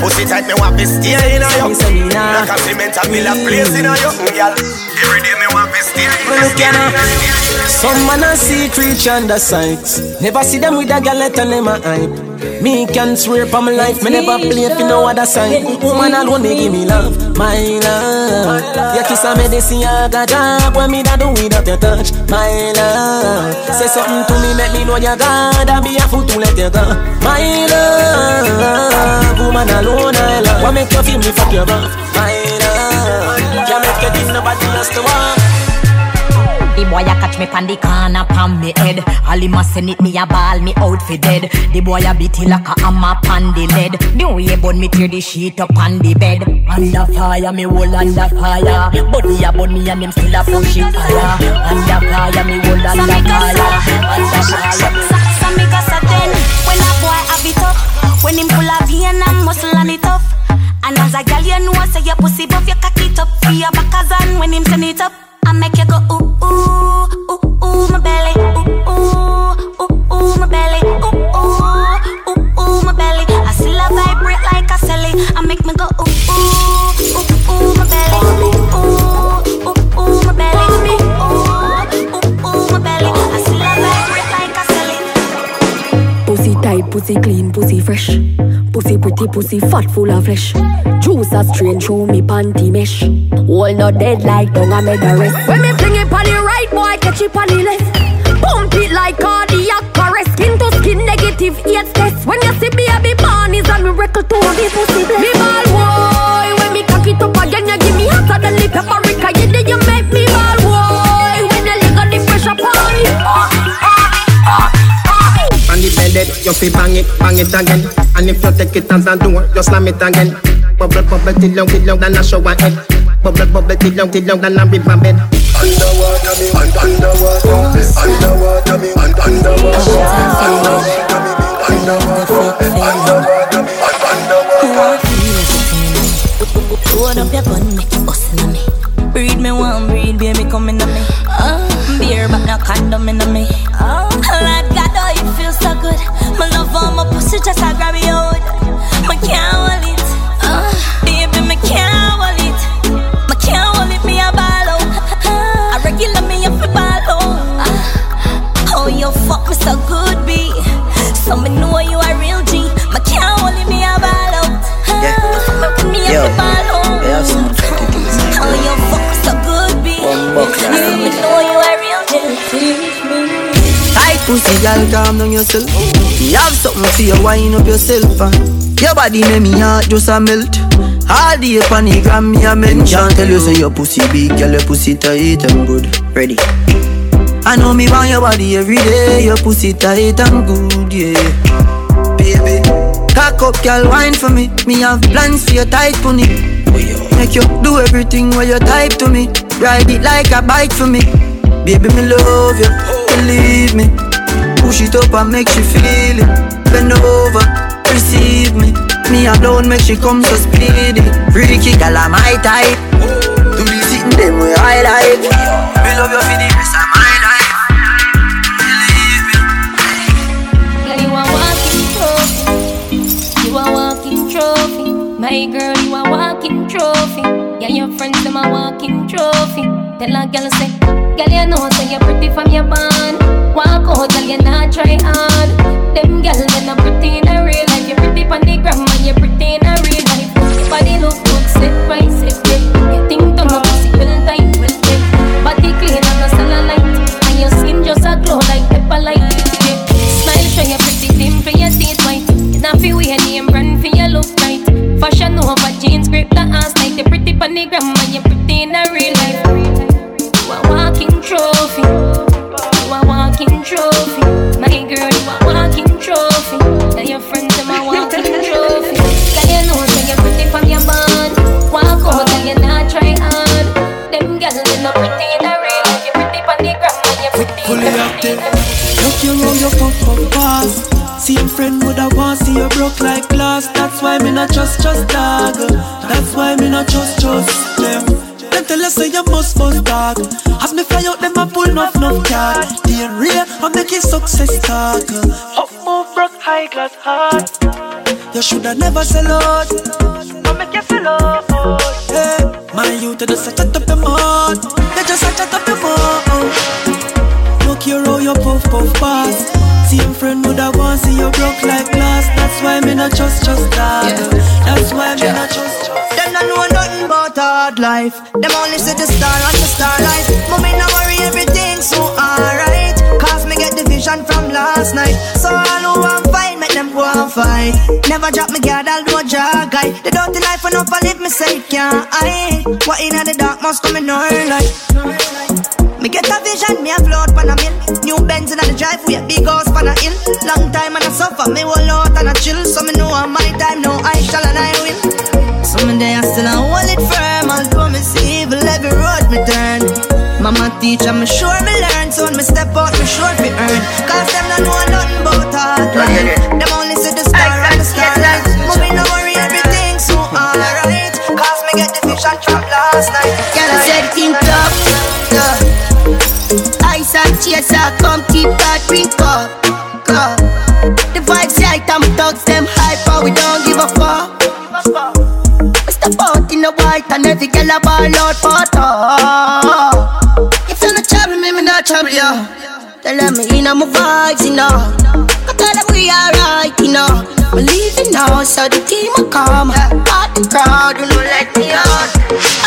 Pussy tight me want be stay in a yo. Black and cement and me la place in a yo. Girl, every day me want be stay in a. Some man a secret and the sights. Never see them with a girl let them a hype. Me can swear for my life, me never play for no other side. Woman alone they give me love, my love. Your kiss a medicine I got job. When me da do without your touch, my love. Say something to me, make me know you God. I be a fool to let you go, my love. Woman alone I love. What make you feel me fuck your rough, my love. Can't make you give nobody else to walk. The boy a catch me pan the corner pan me head. All him a send it me a ball me out for dead. The boy a beat it like a hammer pan the lead. The way burn me tear the sheet up on the bed. Under fire me hold under fire. Body a burn me and him still a push it fire. Under fire me hold under fire. Under fire. So me go so then when a boy have it up, when him pull a vein and muscle and it up. And as a girl you know say your pussy buff your cock it up. Free your back as and when him send it up. I make you go ooh ooh ooh ooh my belly, ooh ooh ooh ooh my belly, ooh ooh ooh ooh my belly. I still a vibrate like a silly. I make me go ooh ooh ooh ooh my belly, ooh ooh ooh my belly, ooh ooh ooh my belly. I still a vibrate like a silly. Pussy tight, pussy clean, pussy fresh, pussy pretty, pussy fat, full of flesh. Juice a strain through me panty mesh. All not dead like tongue I made the rest. When me fling it on the right, boy catch it on the left. Pump it like cardiac arrest. Skin to skin negative AIDS test. When you see me I be born is on miracle to be pussy blessed. Me ball boy when me cock it up again you give me hotter than the paprika. You did you make me ball boy when you lick on the fresh you fi bang it again. And if you take it as a door, you slam it again. Bubble, bubble, till long, than a shower head. Bubble, bubble, till long, than a river bed. Underwater me, underwater me, underwater me, underwater me. Load up your gun, make it bustin' on me. Breed me one, breed, baby, comin' on me. Beer, but no condom in on me. Lord God, oh, it feels so good. My love on my pussy, just a grab your hood. I can't hold it, baby, I can't hold it. I can't hold it, me a ball out. I regular me up a ball out. Oh, you fuck me so good, B. So me know you a real G. I can't hold it, me a ball out. Me up a ball out. Oh, you fuck me so good, B. So me know you a real G. Pussy girl, calm down yourself. You have something for you, wind up yourself. Your body make me heart just a melt. All day upon the gram, me a mention. Tell you say your pussy big, girl, your pussy tight and good. Ready? I know me want your body every day. Your pussy tight and good, yeah. Baby, cock up, girl, wine for me. Me have plans for your tight pony. Make you do everything while you type to me. Ride it like a bike for me. Baby, me love you, believe me. Push it up and make she feel it. Bend over, receive me. Me alone make she come so speedy. Freaky girl, I'm my type. To be sitting them way I like. We love you for the rest of my life. Believe me. Girl, you a walking trophy. You a walking trophy. My girl, you a walking trophy. Yeah, your friends, them a walking trophy. Tell a girl, say, girl, you know, say you're pretty from your band. Walk out, girl, you not try hard. Them girls, they're not pretty in a real life. You're pretty from the grandma, you're pretty in a real life. Your body looks good, step by step, yeah. You think to my pussy, well, time will step. Body clean and a sunlight. And your skin just a glow like pepper light, yeah. Smile, show your pretty thing for your teeth white. You not feel your name brand for your look right. Fashion over jeans, grip the ass like. You're pretty from the grandma, you're pretty in a real life. Walking trophy, you a walking trophy. My girl, you a walking trophy. Tell your friends I'm a walking trophy. Girl, you know that you're pretty from your band. Walk out, girl, you're not try hard. Them girls, they're not pretty in the real. You're pretty from the grammar, you're pretty in the real. Look, you roll your pop pass. See your friend would I want, see you broke like glass. That's why me not just dog. That's why me not just them. Them tell us say you must dog. As me fly out, them a pull no card. Diarrhea, I'm making success talk. Up move broke high glass heart. You shoulda never sell out. I make you sell out. Yeah, my youth they just a chat up your mouth. They just a chat up your mouth. Look you roll your puff pass. See your friend woulda want see you broke like glass. That's why me not just dog. That's why me not just. I know nothing but hard life. Them only see the star and the starlight. Mommy now worry everything so alright. Cause me get the vision from last night. So I know I'm fine, make them go and fight. Never drop me guard, I'll do a jog guy. The dirty life enough I live, me say can't I. What in the dark must come in our light. Me get a vision, me a float pan a mill. New Benz in the drive, we a big house pan a hill. Long time and I suffer, me whole lot and I chill. So me know I'm my time, now I shall and I will. Some day I still hold it firm. Although me see evil every road me turn. Mama teach and me sure me learn. So when me step out me sure me earn. Cause them don't know nothing about hard life. Them only see the star and the starlight. Mommy no worry everything so alright. Cause me get the vision from last night. Girl I said think up. Ice and chase I come keep that drink up. The vibes right and thugs them hype. But we don't give a fuck. Out in the white and every girl a ball out for talk. If you no trouble me, me no trouble you. Tell them me inna my vibes, you know. I tell them we alright, you know. We leaving now, so the team will come. But the crowd will not let me out.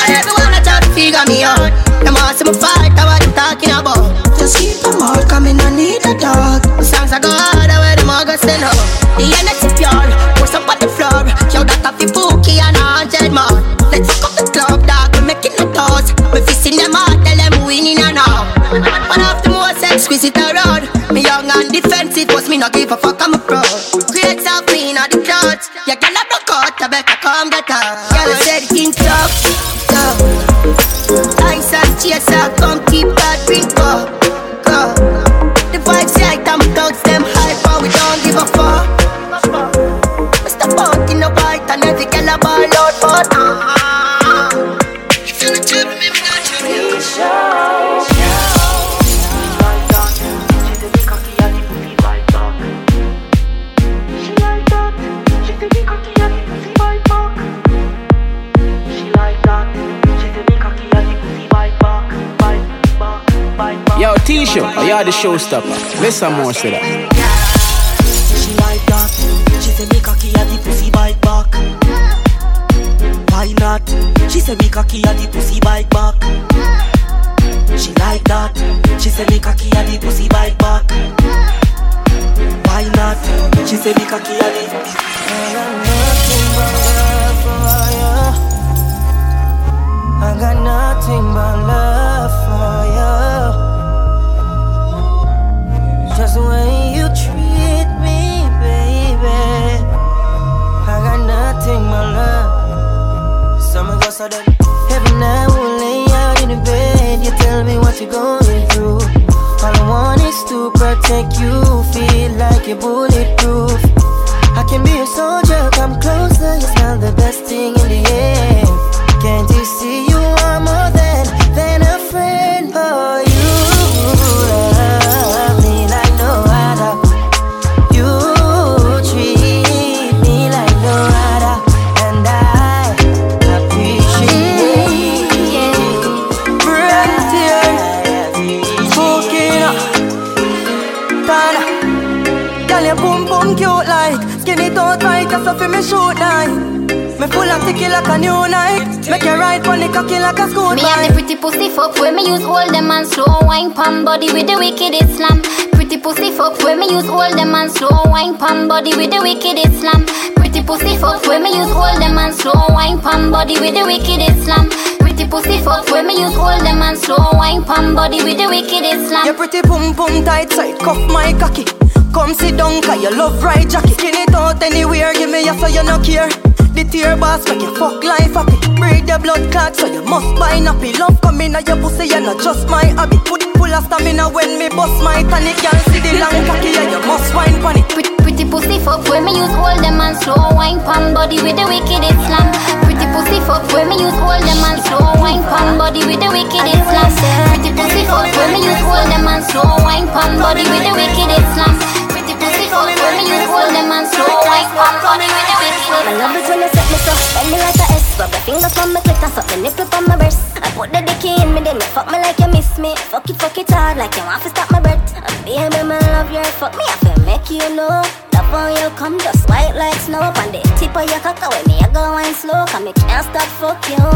And everyone a try to figure me out. Them all see me fight, I what you talking about. Just keep them all coming, I need a dog. The songs are good, I wear them all go send up. The energy pure, push up on the floor. Yo, that a fee bookie and a 100 more. Let's fuck up the club, dog, we're making the toast. We're fixing them all, tell them we winning and all. One of the most exquisite around. Me young and defensive, was me not give a fuck, I'm a pro. Yo, T Show, oh, y'all the showstopper. Listen more to that. She like that. She say me cocky at the pussy bike back. Why not? She say me cocky at the pussy bike back. She like that. She say me cocky at the pussy bike back. Why not? She say me cocky at the pussy bike back. I got nothing but love for you. Just the way you treat me, baby. I got nothing but love. Summer goes so dead. Every night we lay out in the bed. You tell me what you're going through. All I want is to protect you. Feel like you're bulletproof. I can be a soldier, come closer. You smell the best thing in the air. Can't you see you are more than a friend? Oh, you love me like no other. You treat me like no other. And I appreciate you. Breath here, smoking up Tana. Girl, you boom boom cute like skinny don't try to suffer me shoot like. Me full of ticky like a new night. Make you ride funny cocky like a school. Me have the pretty pussy fuck when me use all them and slow wine palm body with the wicked Islam. Pretty pussy fuck when me use all them and slow wine palm body with the wicked Islam. Pretty pussy fuck when me use all them and slow wine palm body with the wicked Islam. Pretty pussy fuck when me use all them and slow wine palm body with the wicked Islam. Your pretty pum pum tight side cuff my cocky. Come sit down 'cause you love right jacket. Skin it out anywhere, give me a so you no care. The tear boss make you fuck life happy. Break the blood clot so you must buy nappy. Love come in at your pussy, you're not just my hobby. Put it full of stamina when me bust my tonic. Can't see the long cocky and you must wine pan it. Pretty pussy fuck when me use all them and slow wine pan body with the wicked Islam. Pretty pussy fuck when me use all them and slow wine pan body with the wicked Islam. Pretty pussy fuck when me use all them and slow wine pan body with the wicked Islam. I love it when you set me so, bend me like a S. Rub your fingers on my clit and suck my nipple on my breast. I put the dicky in me, then you fuck me like you miss me. Fuck it hard like you want to stop my breath. I'm being my love, you fuck me, I feel make you know. Love on you come just white like snow. On the tip of your cock, when me I go wine slow. Cause me can't stop fuck you.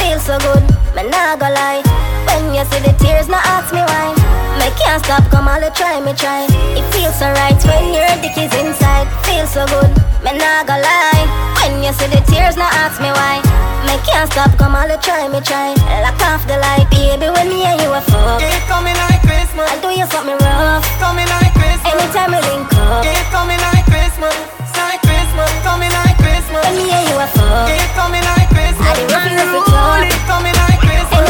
Feel so good, me nah go lie. When you see the tears, now ask me why. I can't stop, come all the try, me try. It feels so right when your dick is inside. Feels so good, me nah go lie. When you see the tears, now ask me why. Me can't stop, come all the try, me try. Lock off the light, baby, when me and you a fuck. It coming like Christmas. I do you something rough. Coming like Christmas. Anytime we link up. It coming like Christmas. It's like Christmas. Coming like Christmas. When me and you a fuck. It coming like Christmas. I do you something rough.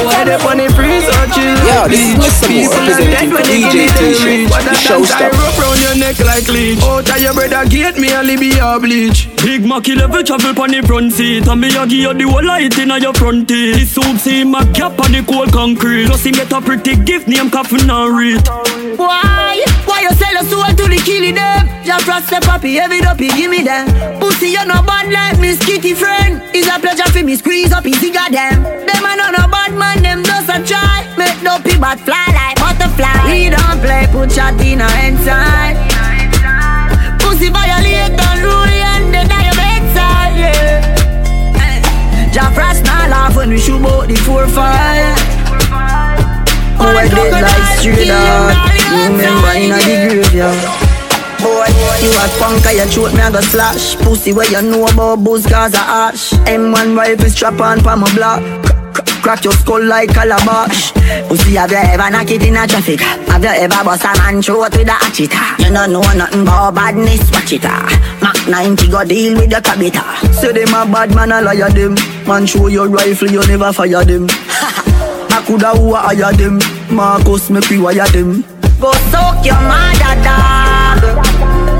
Why the funny freeze on you? Yo, this is just some more representing for DJ T Show, the showstopper. I rope round your neck like leech. Out of your brother gate, me a Libya bleach. Big Mac, you level travel pon the front seat. And me a give you the whole light inna your front teeth. This soup see him a gap on the cold concrete. Plus him get a pretty gift named Coffin and Reed. Why? Why you sell your soul to the killie them? Your frost step up, he heavy up, he give me them. Pussy you no bad like Miss Kitty friend. It's a pleasure for me squeeze up, he zigga them. Them I know no bad man. Them does a try, make no pivot fly like butterfly. We don't play, put your dinner inside. Pussy violate and ruin the diamond side, yeah. Jafras not laugh when we shoot about the 4-5. Oh, I did like straight out. Remember in a degree, yeah. Boy, you a punk, I shoot me, I go slash. Pussy where you know about booze, cause I ash. M1 rifle strap on for my block. Crack your skull like calabash. Pussy, have you ever knocked it in a traffic? Have you ever bust a man throat with a hatchet? You don't know nothing about badness, watch it. Mac 90 go deal with the cabita. Say them a bad man, I liar them. Man show your rifle, you never fire them. I coulda wire them. Marcus me pre-wire them. Go soak your mother, dog.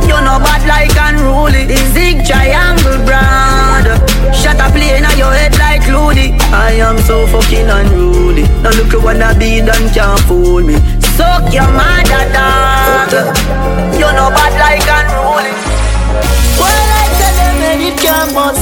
You know bad like unruly. The zig triangle brand. Shut a plane on your head like Loody. I am so fucking unruly. Now look at what I did and can't fool me. Suck your mother down. You know bad like unruly. Well I tell them and it can't bust.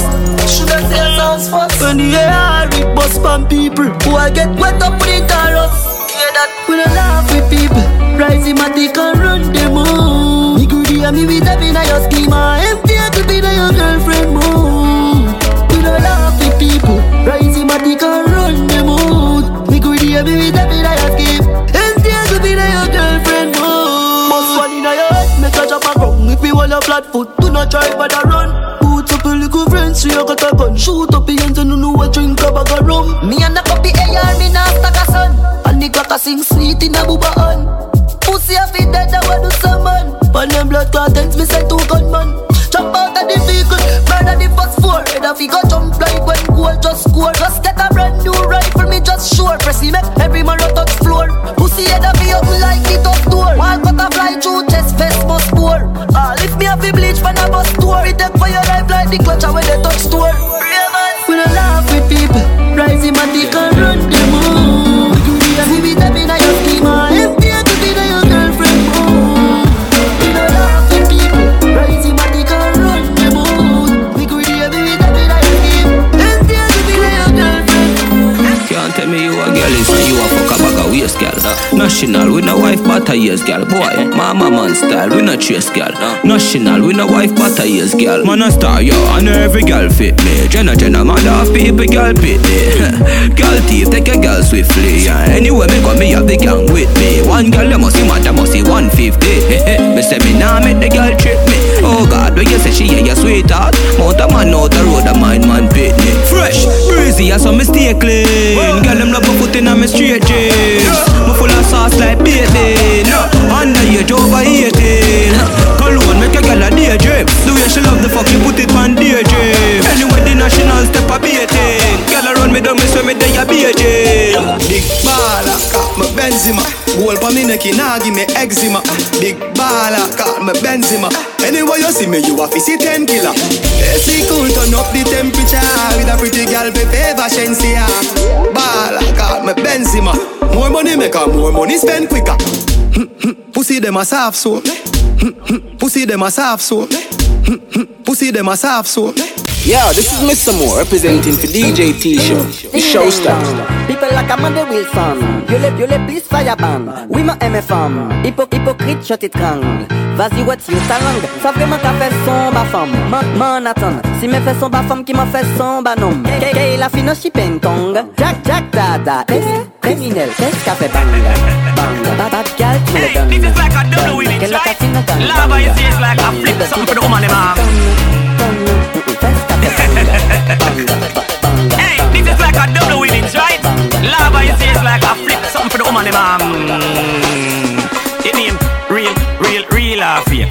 Shouldn't say it sounds fast. When the air bust from people who I get wet up with the rust. Yeah, that. We don't laugh with people. Rising-matic and run them home. Me good and me with every night your schema. Empty to be the your girlfriend move. We don't laugh with people. Rising-matic and run them home. Me good and me with every night your schema. Empty to be the your girlfriend move. Most one in your head, make a jump and run. If we want a flat foot, do not try but a run. Little friends, so you got a gun. Shoot up your hands and you know what drink a bag of rum. Me and a copy AR, me not stuck a sun. And the clock a sing sneet in a booba on. Pussy a feed dead, I want to summon. Pan them blood cartons, me send two gunmen. Jump out of the vehicle, murder the first four. Red a figure jump like when goal just score. Just get a brand new rifle, me just sure. Pressy make every man a touch floor. Pussy head a be up like the top door. Walk but a fly through chest, vest must pour. All if me a fi bleach man a bust tour. It take for your life like the clutch when they touch store. We don't laugh with people. Rising man they can run them all. We do the heavy them in a your schema. Yes, girl. National, we no wife but a yes, girl. Boy, mama man style, we no chase, girl. National, we no wife but a yes, girl. Man a star, yo, and every girl fit me. Jenna, mother of people, girl pit me. Girl thief, take a girl swiftly. Anyway, me come, me have the gang with me. One girl, you must see mad, you must see 150. Me say me nah make the girl trip me. Oh God, when you say she ain't your sweetheart, mount a man out the road, a mind man pit me. Fresh, breezy, I saw me stay clean. Girl, them love my foot in me straight jeans. I'm full of sauce like baby. Underage over 18. Cologne make a girl a daydream. The way she love the fuck, she put it on daydream. Anyway, the national step a beating. Girl around me don't miss when me day a beating. Big baller, caught me Benzema. Goal for me neck, nah give me eczema. Big baller, caught me Benzema. Anyway, you see me, you a fishy 10 killer. AC cool, turn up the temperature. With a pretty girl, be favor, Shensia. Baller, caught me Benzema. More money make her, more money spend quicker. Pussy them a soft so. Pussy them a soft so. Pussy them a soft so. Yeah, this is Mr. Moore representing for DJ T Show. The show starts. People like Amanda Wilson. You le please fire ban. Oui ma MFM. Hypocrite shot it gang. Vas-y what you tarang. Ça vraiment qu'a fait son ba femme. Man attend. Si me fait son ba femme qui m'en fait son ba nom. Kay la fine aussi ping pong. Jack dada. Criminel, qu'est-ce qu'a fait banga. Banga bad gal to the gang. This is like a double win it. Lava is just like a flip something for the woman them. Hey, this is like a double winning, right? Lava is just like a flip something for the woman and mom. It name real or fake.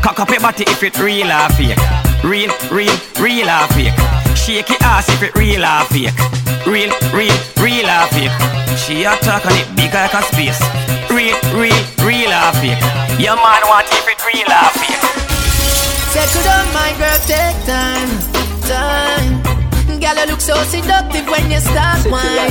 Cock up your body if it real or fake. Real or fake. Shake your ass if it real or fake. Real or fake. She attack on it big like a space. Real or fake. Your man want if it real or fake. Take it on my girl, take time. Girl, you look so seductive when you start wine,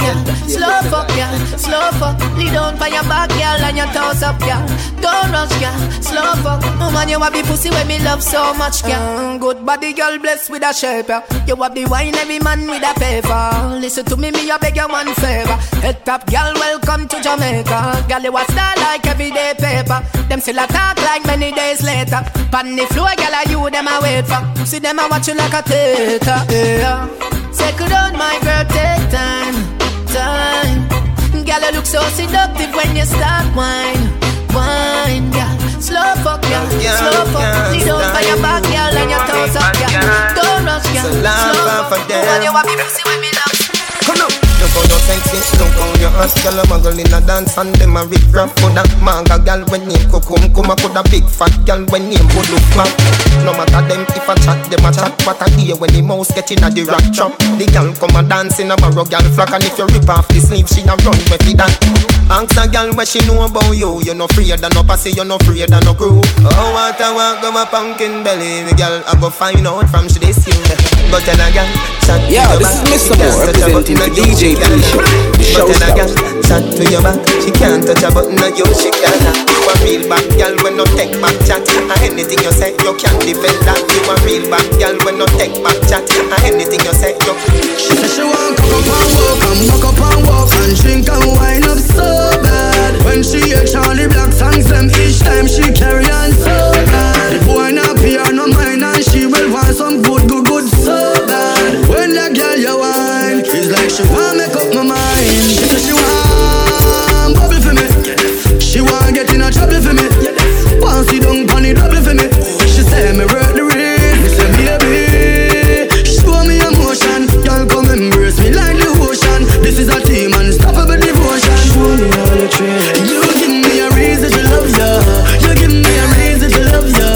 yeah. Slow fuck, yeah, slow fuck. Lead on by your back, girl, and your toes up, yeah. Don't rush, yeah, slow fuck. Woman, you have the pussy when me love so much, yeah. Good body, girl, blessed with a shape, yeah. You have the wine, every man with a paper. Listen to me, I beg you one favor. Head top, girl, welcome to Jamaica. Girl, you a star like everyday paper. Them still a talk like many days later. Pan the floor, girl, I you, them I wait for. See them I watch you like a tape. Yeah. Take it on my girl, take time. Girl, you look so seductive when you start wine, yeah. Slow fuck, yeah, slow fuck. Lead on by your back, girl, and your toes up, yeah. Don't rush, yeah, slow fuck. Woman, you want me pussy when me love. Come on. Look how you sexy, look how you ass. Girl, a muggle in a dance and them a rip rap. For that manga girl when you come, come a could a big fat girl when you would look fat. No matter them if I chat, them a chat. What I hear when the mouse get in a the rock trap. The girl come a dance in a barrow girl flock. And if you rip off the sleeve, she a run with the dance. Ask a girl what she know about you. You no freer than no pussy, you no freer than no crew. Oh, what I walk of a pumpkin belly. The girl I go find out from she this you. But then again, chat to your back. This is Mr. Moore representing the DJ. But then I got chat to your back. She can't touch a button on you, she can't. You a real bad girl when no take back chat. And anything you say, you can't defend that. You a real bad girl when no take back chat. And anything you say, you can't. She said she want to come up and walk. Come walk up and walk and drink and wine. She said she want bubble for me. She want get in a trouble for me. Want see down on the double for me. She said me worth the risk. Me say baby, show me emotion. Y'all come embrace me like the ocean. This is a team and unstoppable devotion. Show me all the tricks. You give me a reason to love ya. You give me a reason to love ya.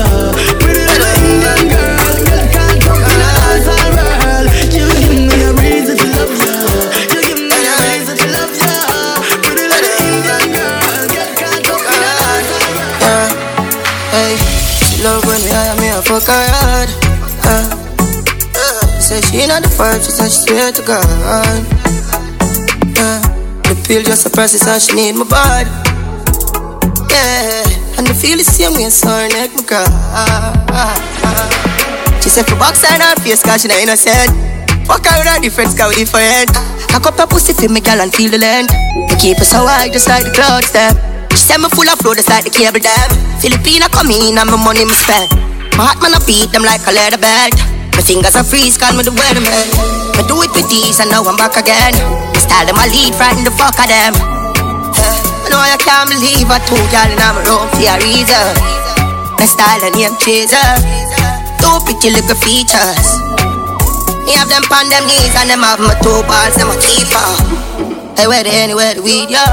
Pretty little Indian girl, you can't come in a house all world. You give me a reason to love ya. You give me a reason to love ya. Pretty little Indian girl, you can't come in a house all world. Hey, she love when me hire me and fuck her hard. Said she not the fight, she said she swear to God. The pill just suppresses how she need my body. Yeah, and I feel the same way as her neck, my girl. She said for box on her face, cause she not innocent. Fuck her with her difference, cause we different. I cup her pussy for me, girl, and feel the length. I keep her so high, just like the clouds, them. She said me full of flow, just like the cable, them. Filipina come in and my money me spend. My heart man I beat them like a leather belt. My fingers are freeze, call me the weatherman. I do it with these and now I'm back again. I style them, I lead, frighten the fuck out them. I know I can't believe I told y'all and I'm a room for a reason. I style and name chaser. Two pretty little features. Me have them on them knees and them have my two balls and my keeper. I wear the anywhere the weed, yo.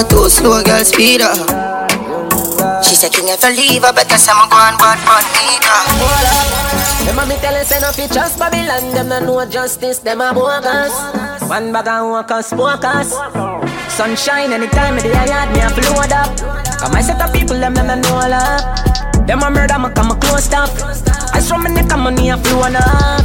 The two slow girl speed up. She said, King, if I leave, I better say I'm gone, but for me, yo. Remember me tell you say no fit trust Babylon. Them no know justice, them a bogus. One bag of workers, focus. Sunshine anytime of the yard, me a flood up. Cause my set of people, them no know love. Them a murder, me come a close up. I saw me neck and money a flow up,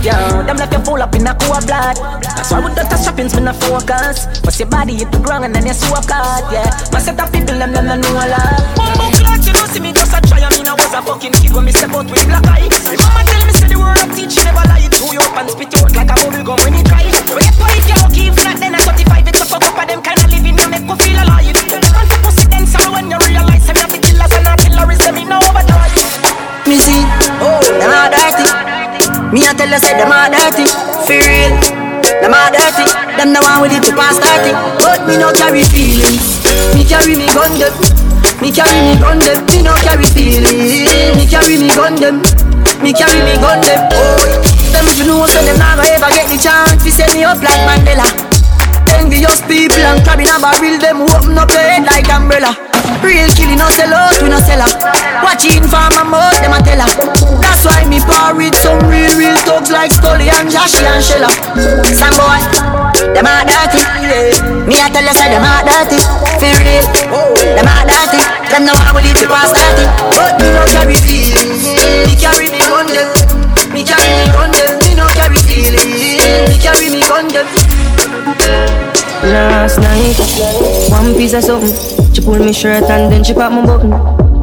yeah. Them left you full up in a cold blood. That's why with the shopping's been a focus. But your body, you took wrong and then you swap out, yeah. My set of people, them no know love. Bumbo clock, you know see me just a try. I mean I was a fucking kid when me step out with black eye. My mama tell me say the world of teach, she never lie. Throw you up and spit you out like a bubble gum when you try. When you fight, you don't give not then at 35. It's a fuck up of them kind of living, you make me feel alive. You want to pussy then sorrow when you realize I'm not the killers and artillery, say me no overdrive. Me see, oh, them are dirty. Me a tell you say them are dirty. For real, them are dirty. Them the one with it to pass 30. But me no carry feelings. Me carry me gun them. Me carry me gun them. Me no carry feelings. Me carry me gun them. Me carry me gun them, oh. Them if you know so them never ever get the chance. We set me up like Mandela. Envious people and crabbing a barrel. Them open up your head like umbrella. Real killing no sell out, we no sell out. Watching for my mouth, them a tell her. That's why me par with some real thugs like Scully and Joshy and Shella. Some boy, them a dirty, yeah. Me a tell you say them a dirty. For real, them a dirty. Them no one will leave you past 30. But me no carry feelings. Me carry me gun them. Me carry me gun them. Me no carry feelings. Me carry me gun them. Last night, one piece of something. She pulled me shirt and then she popped my button.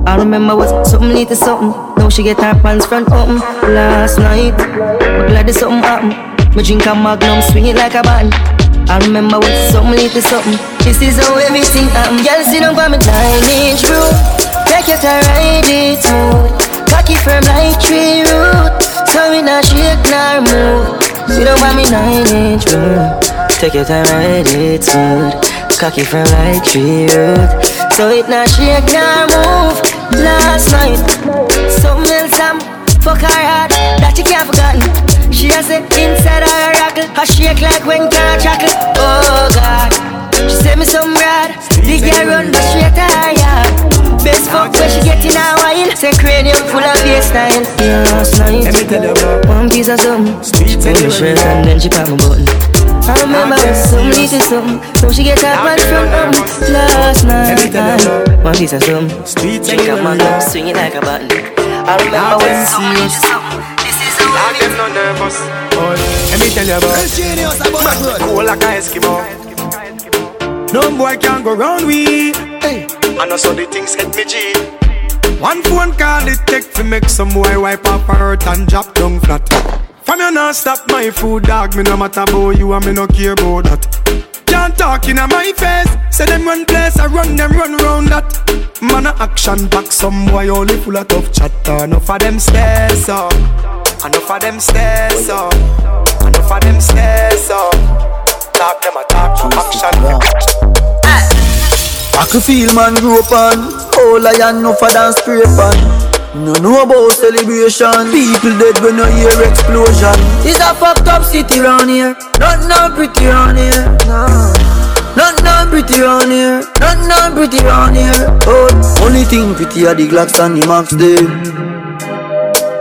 I remember was something lead to something. Now she get her pants front open. Last night, I'm glad there's something happened. Me drink a Magnum, swing it like a button. I remember what something lead to something. This is how everything happened. Girl, sit down for me 9-inch broom. Take it to ride it out. Cocky firm like tree root. So we not shake nor move. Sit down for me 9-inch broom. Take your time, ride it smooth. Cocky from like tree root. So it not shake, nor move. Last night, something else happened. Fuck her hard, that she can't forgotten. She has it inside her rackle. Her shake like when car chuckle. Oh God, she sent me some rad. The girl run but she tired. Best fuck when she get in a while. Say cranium full of baseline. Yeah, last night, one piece of something. She pulled me shirt and then she popped my button. I remember when something needed something. So she get that man from last night. One piece of something. Drink up my love, swing it like a button. I remember when something needed something. This is all I get no nervous. Let me tell you about genius about blood. Cool like a Eskimo. No boy can go round we. I know so the things hit me G. One phone call it take to make some boy wipe up hurt and drop down flat. From you now stop my food dog. Me no matter about you and me no care about that. Can't talk in my face. Say them run place, I run them run round that. Man a action back, some boy only full of tough chatter. Enough of them stairs up, enough of them stairs up, enough of them stairs up. talk, them a talk, no action. I can feel man grow up on. All I am no for dance scrape on. No know about celebration. People dead when you hear explosion. It's a fucked up city round here. Nothing pretty round here. Nothing pretty round here. Nothing pretty round here. Oh, only thing pretty are the Glocks and the Max them.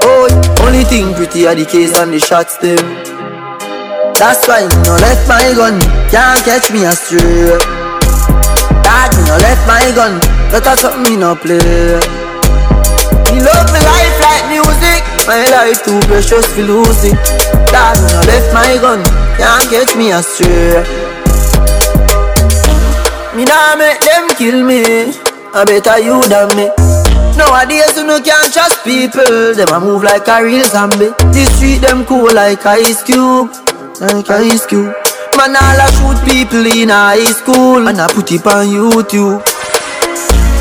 Oh, only thing pretty are the case and the shots them. That's why me no left my gun. Can't catch me astray. Dad, me no left my gun. That's something me no play. Me love my life like music. My life too precious to lose it. Dad, when I left my gun, can't get me astray. Me nah make them kill me. I better you than me. Nowadays you no can't trust people. Them a move like a real zombie. They treat them cool like ice cube. Like ice cube. Man all a shoot people in high school. And I put it on YouTube.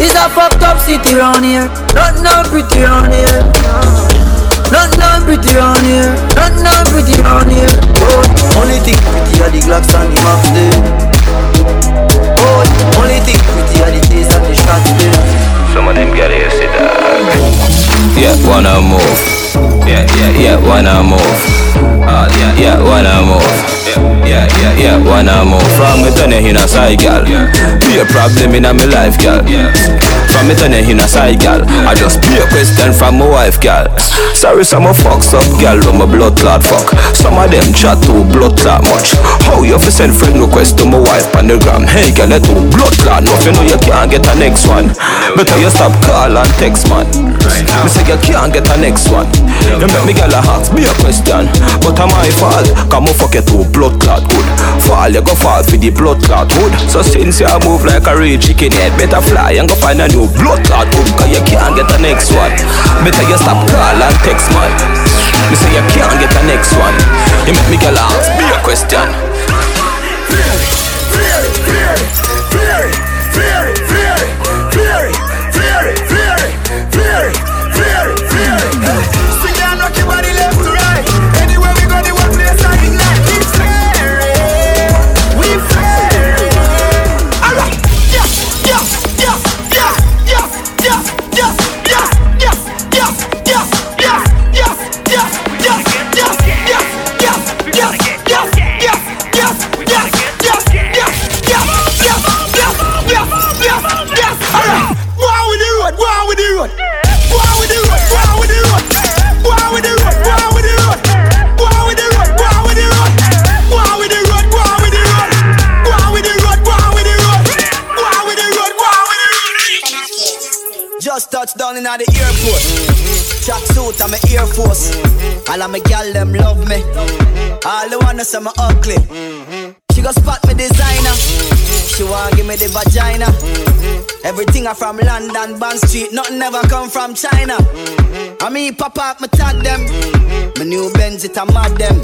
It's a fucked up city round here. Nothing pretty round here. Nothing pretty round here. Nothing pretty round here. Oh, only thing pretty are the Glocks and the Max there. Oh, only thing pretty are the case and the shots there. Some of them get here, sit down. Yeah, wanna move. Yeah, yeah, yeah, wanna move. Yeah, yeah, wanna move. Yeah, yeah, yeah, wanna move. From me turn in a side, girl. Be a problem in my life, girl. From me turn in a side, girl. I just be a question from my wife, girl. Sorry, some of fucks up, girl. I'm a blood clot fuck. Some of them chat too blood clot much. How you fi send friend request to my wife on the gram? Hey, girl, you too blood clot enough. You know you can't get a next one. Better you stop call and text, man. Me say you can't get a next one. You make me girl a ask be a question, but I'm my fault. Come on, fuck you too blood. Blood clot good. Fall, you go fall for the blood clot wood. So since you move like a real chicken head, better fly and go find a new blood clot wood. Cause you can't get the next one. Better you stop call and text, man. You say you can't get the next one. You make me girl ask me a question. Sing down, knock your body left to right. Anywhere we go, the one place I can like. Touchdown in at the airport. Tracksuit, I'm an Air Force. All of my gal them love me. All the wanna say me ugly. She go spot me designer. She wanna give me the vagina. Everything I from London, Bond Street. Nothing ever come from China. I mean, papa, me tag them. My new Benz, it a mad them.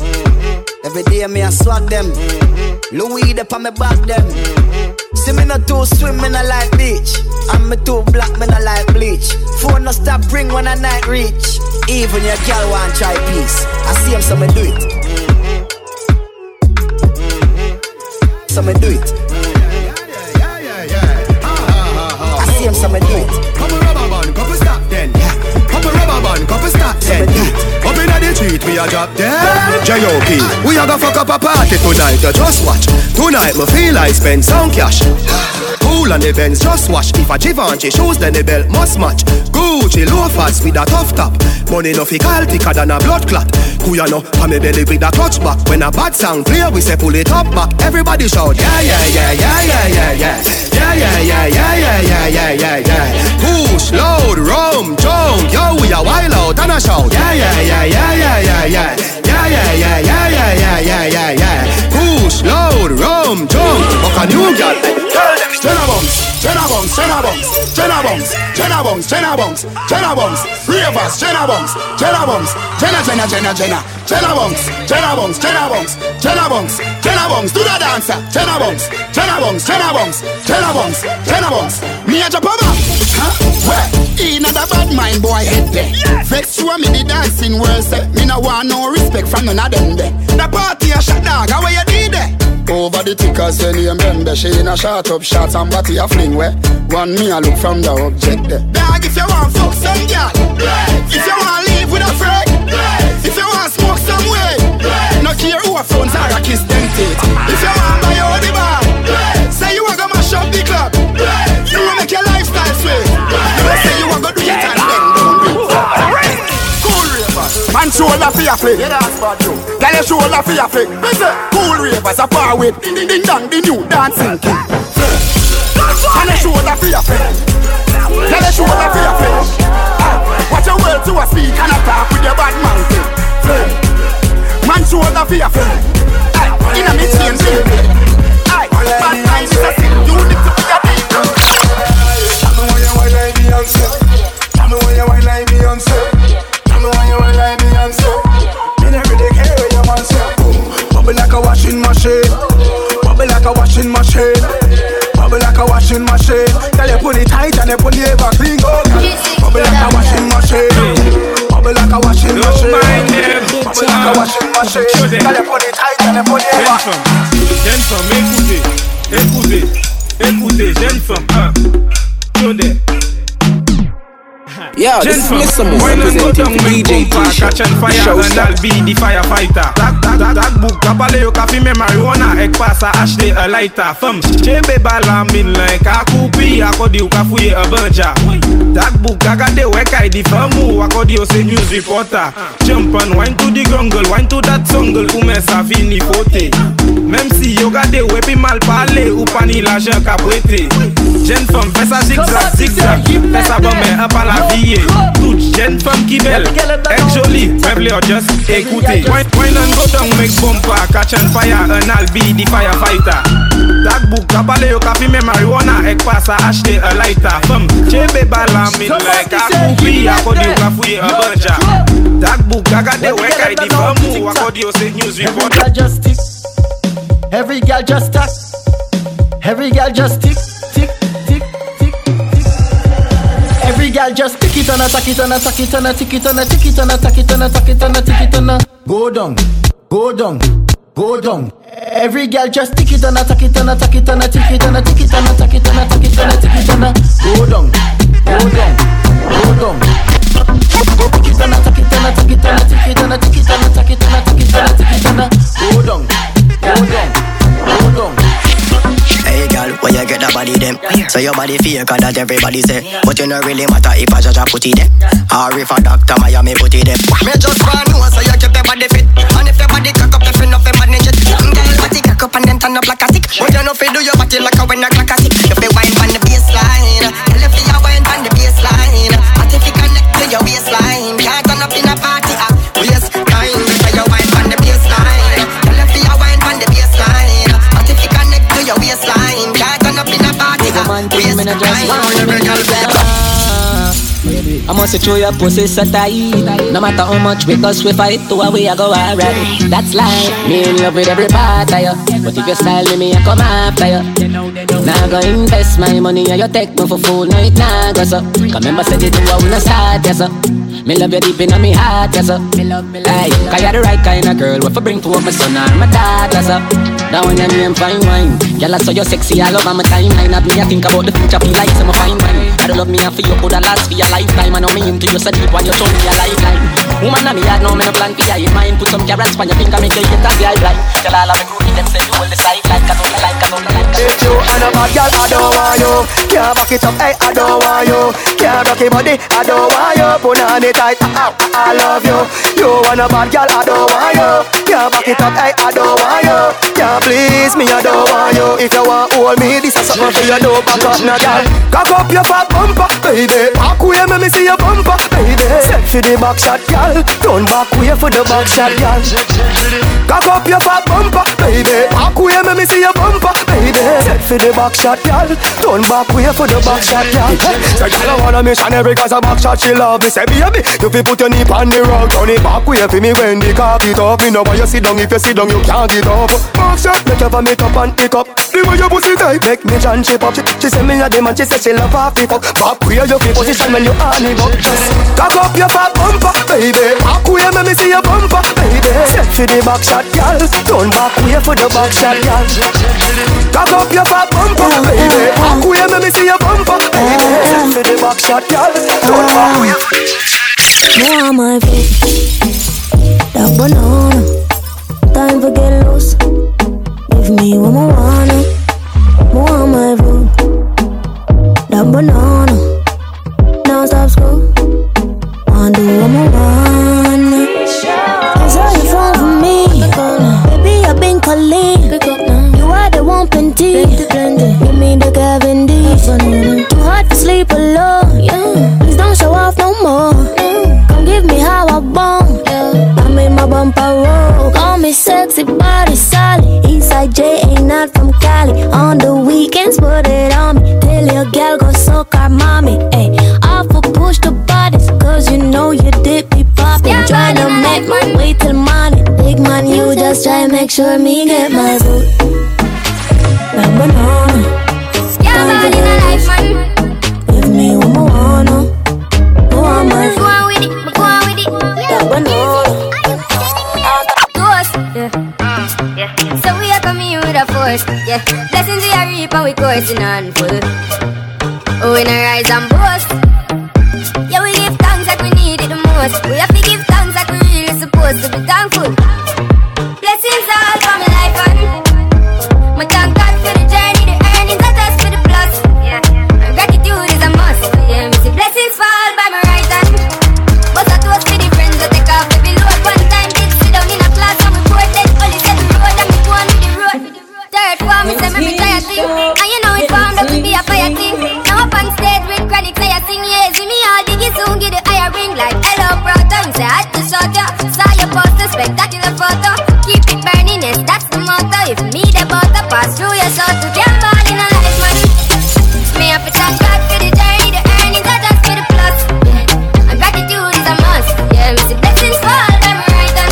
Every day me I swag them. Louis, they pa me back them. See me not too swim, me not like beach. And me too black, me not like bleach. Phone no stop ring when I night reach. Even your girl want try peace. I see him, so me do it. So me do it. I see him, so me do it. Come a rubber band, come a stop then. Come a rubber band, come a stop then. Up in the street, we a drop dead. J.O.P. We a go fuck up a party tonight, just watch. Tonight, me feel like spend some cash. Cool on the Benz, just wash. If a Givenchy shoes, then the belt must match. Gucci loafers with a tough top. Money no fi call thicker than a blood clot. Who ya know, from me belly with a clutch back. When a bad sound clear, we say pull it up back. Everybody shout, yeah, yeah, yeah, yeah, yeah, yeah, yeah. Yeah, yeah, yeah, yeah, yeah, yeah, yeah, yeah, yeah. Push, load, rum, jump. Yo, we a wild out and a shout. Yeah, yeah, yeah, yeah, yeah, yeah, yeah. Yeah, yeah, yeah, yeah, yeah, yeah, yeah, yeah, yeah. Push, load, rum, jump. Buck a new girl. Jenna bongs, do the dancer. Jenna bongs. Me a jump over. Huh? Where? In a bad mind boy head there. Vex you me the dancing worse. Me no want no respect from none of them there. The party a shot dog. How you did there? Over the tickers, her name Bembe. She in a shot up shots and body a fling where. Want me a look from the object there. Dog, if you want fuck some girl, if you want live with a freak, if you want smoke some way, no care who a phones are a kiss them teeth. If you want buy all the bar, say you a go mash up the club, you will make your lifestyle sway. You say you a go do it and then don't do it. Cool ravers, man shoulder for your flick. Girl your shoulder for your flick. Cool ravers a par with ding ding ding dong, the new dancing king. Man your shoulder for your flick. Girl your shoulder for your flick. Watch your world to a speak and a talk with your bad man. Man shoulder for your flick. Inna me chain thing. Bad man is a sin. You need to be a people. Tell me why you wine like Beyonce. Tell me why you wine like Beyonce. Tell me why you wine like Beyonce. Me never really care what you want say. Bubble like a washing machine. Bubble like a washing machine. Bubble like a washing machine. Tell you pull it tight and you pull it back clean. Bubble like a washing machine. Bubble like a washing machine. Bubble like a washing machine. Tell you pull it tight and you pull it back. Jeune femme, écoutez, écoutez, écoutez, jeune femme, hein, tenez. Yeah, this is Mr. Moore representing DJ T Show. Show star. I'll be the firefighter. That book, kabale kafi me marijuana. Ek pasa ashley a lighter. Fem, chebe balamin like akupi. Akodi ukafuye a bunja. That book, agade wekai di famu. Akodi ose news reporter. Jump and wine to the grungle. Wine to that jungle. Ume savini fote. Même si yogade wepi mal pale. Upani la jen kabwete. Jen fem, fesa zigzag, zigzag. Fesa bombe, apala. Toute jeune femme qui belle, être jolie, meuble or just écouter. Wine and go down, make bumper, catch and fire, and I'll be the firefighter. That book, kabale yo kafi me marijuana, ek pasa acheter a lighter. Femme, chebe balamin like akupi, akodi yo kafuye a bunja. That book, agade wekai di famu, akodi yo say news report. Every girl just tick, every girl just tack, every girl just tick, tick, tick. Every girl just tick it on a tack it on a tack it on a tick it on a tick it on a tack it on a tack it on a tick it on a go down, go down, go down. Every girl just tick it on a tack it on a tack it on a tick it on a tick it on a tack it on a tack it on a tick it on a go down, go down, go down. Tick it on a tack it on a tack it on a tick it on a tick it on a tack it on a tick it on a tick it on a go down, go down, go down. Hey girl, where you get the body them? So your body fake that everybody say. But you no really matter if a judge put it them, or if a doctor Miami put it them. Me just want know so you keep your body fit. And if your body cock up, you feel no fit manage it. Girl, body cock up and then turn up like a sick. But you no fit do your body like a winner like a sick. You be wine on the baseline. Girl, if you wine on the baseline, I think you connect to your baseline. Can't turn up in a party at waste time. So you wine on the baseline. Girl, if you wine on the baseline, I think you connect to your baseline. I must throw your pussy so tight. No matter how much because we fight, to away I go alright. That's life. Me in love with every part of you, but if you style me, I come after you. Now go invest my money and you take me for fool. No, it nah go so. Remember said it do I wanna start yes so. Me love you deep in my heart, yes sir. Aye, cause you're the right kind of girl. What for bring to my son or my daughter, yes sir. That one your name fine wine. Girl, I saw you sexy all over my timeline. Not me, I think about the future, be like some fine wine. I don't love me, I feel you could have last for your lifetime. I know me into you so deep while you show me your lifeline. Woman, I me had no man plan for your mind. Put some carrots on your finger, make you get a girl right. Girl, all of me groovy, them say you will decide like I don't like, I don't like. If you ain't a bad girl, I don't want you. Can't back it up, hey, I don't want you. Can't rock your body, I don't want you. Put on it. I love you. You want a bad girl, I don't want you. Can't back it up, hey, I don't want you. Can't please me, I don't want you. If you want hold me, this is something for you. Don't back up, no girl. Cock up your fat bumper, baby. Back way, make me see your bumper, baby. Set for the back shot, girl. Turn back way for the back shot, girl. Cock up your fat bumper, baby. Back way, make me see your bumper, baby. Set for the back shot, girl. Turn back way for the back shot, girl. The girl I wanna missionary cause a back shot she love me. Say baby, you fi put your knee on the rug. Turn it back way for me when the carpet up. You know why you sit down, if you sit down you can't get up. Back shot, make you vomit up and pick up. The way you pussy tight, make me John shape up. She say me a dem and she say she love her feet up. Back way you fi position when you on it up. Just cock up your fat bumper, baby. Back way make me see your bumper, baby. Set for the back shot, girl. Turn back way for your back shot, girl. Cock up your fat bumper, baby. Queen, let me see your bumper, baby. For the back shot, girl. Don't walk away. You are my baby, that banana. Time for get loose. Give me what I wanna. More my room, that banana. Now stop school. I do what I wanna. That's all you want from me. Baby, I've been calling. You are the one plenty. Give me the Cavendish. Too hard to sleep alone. Please don't show off no more. Come give me how I want. I made my bumper roll. Call me sexy, body solid. Eastside J ain't not from Cali. On the weekends, put it on me. Tell your gal go soak our mommy. Push the bodies, cause you know you did be poppin'. Yeah, tryna make my way till money. Big man, you just try make sure me get my suit. Like banana. Yeah, man, in a life, man. Give me what I wanna. Go on, my friend. Go on with it, go on with it. Like banana. Ghost, yeah. Yeah. So we are coming in with a force, yeah. Blessings we are reaping, we coursing on full. Oh, when I rise and boast. Yeah, we give thanks like we need it the most. We have to give thanks like we really supposed to be thankful. Blessings all for my life and my thank God for the journey, the earnings, not just for the plus. Yeah, and gratitude is a must. Yeah, we see blessings fall by my right hand. But I toast to the friends that take off every load. One time did sit down in a class and we poured that only set the road and we go on with the road. Third form is a memory tired thing, and you know it found out to be a fire thing. Now up on stage with chronic player thing, yeah, it's with me all. Soon get the higher ring like hello brother. Say I had to shut ya. Saw your poster, spectacular photo. Keep it burning, yes, that's the motto. If me the butter pass through your soul to get born in a life, man. May I pretend God for the journey, the earnings are just for the plus. Yeah, and gratitude is a must. Yeah, we see blessings for all them right on.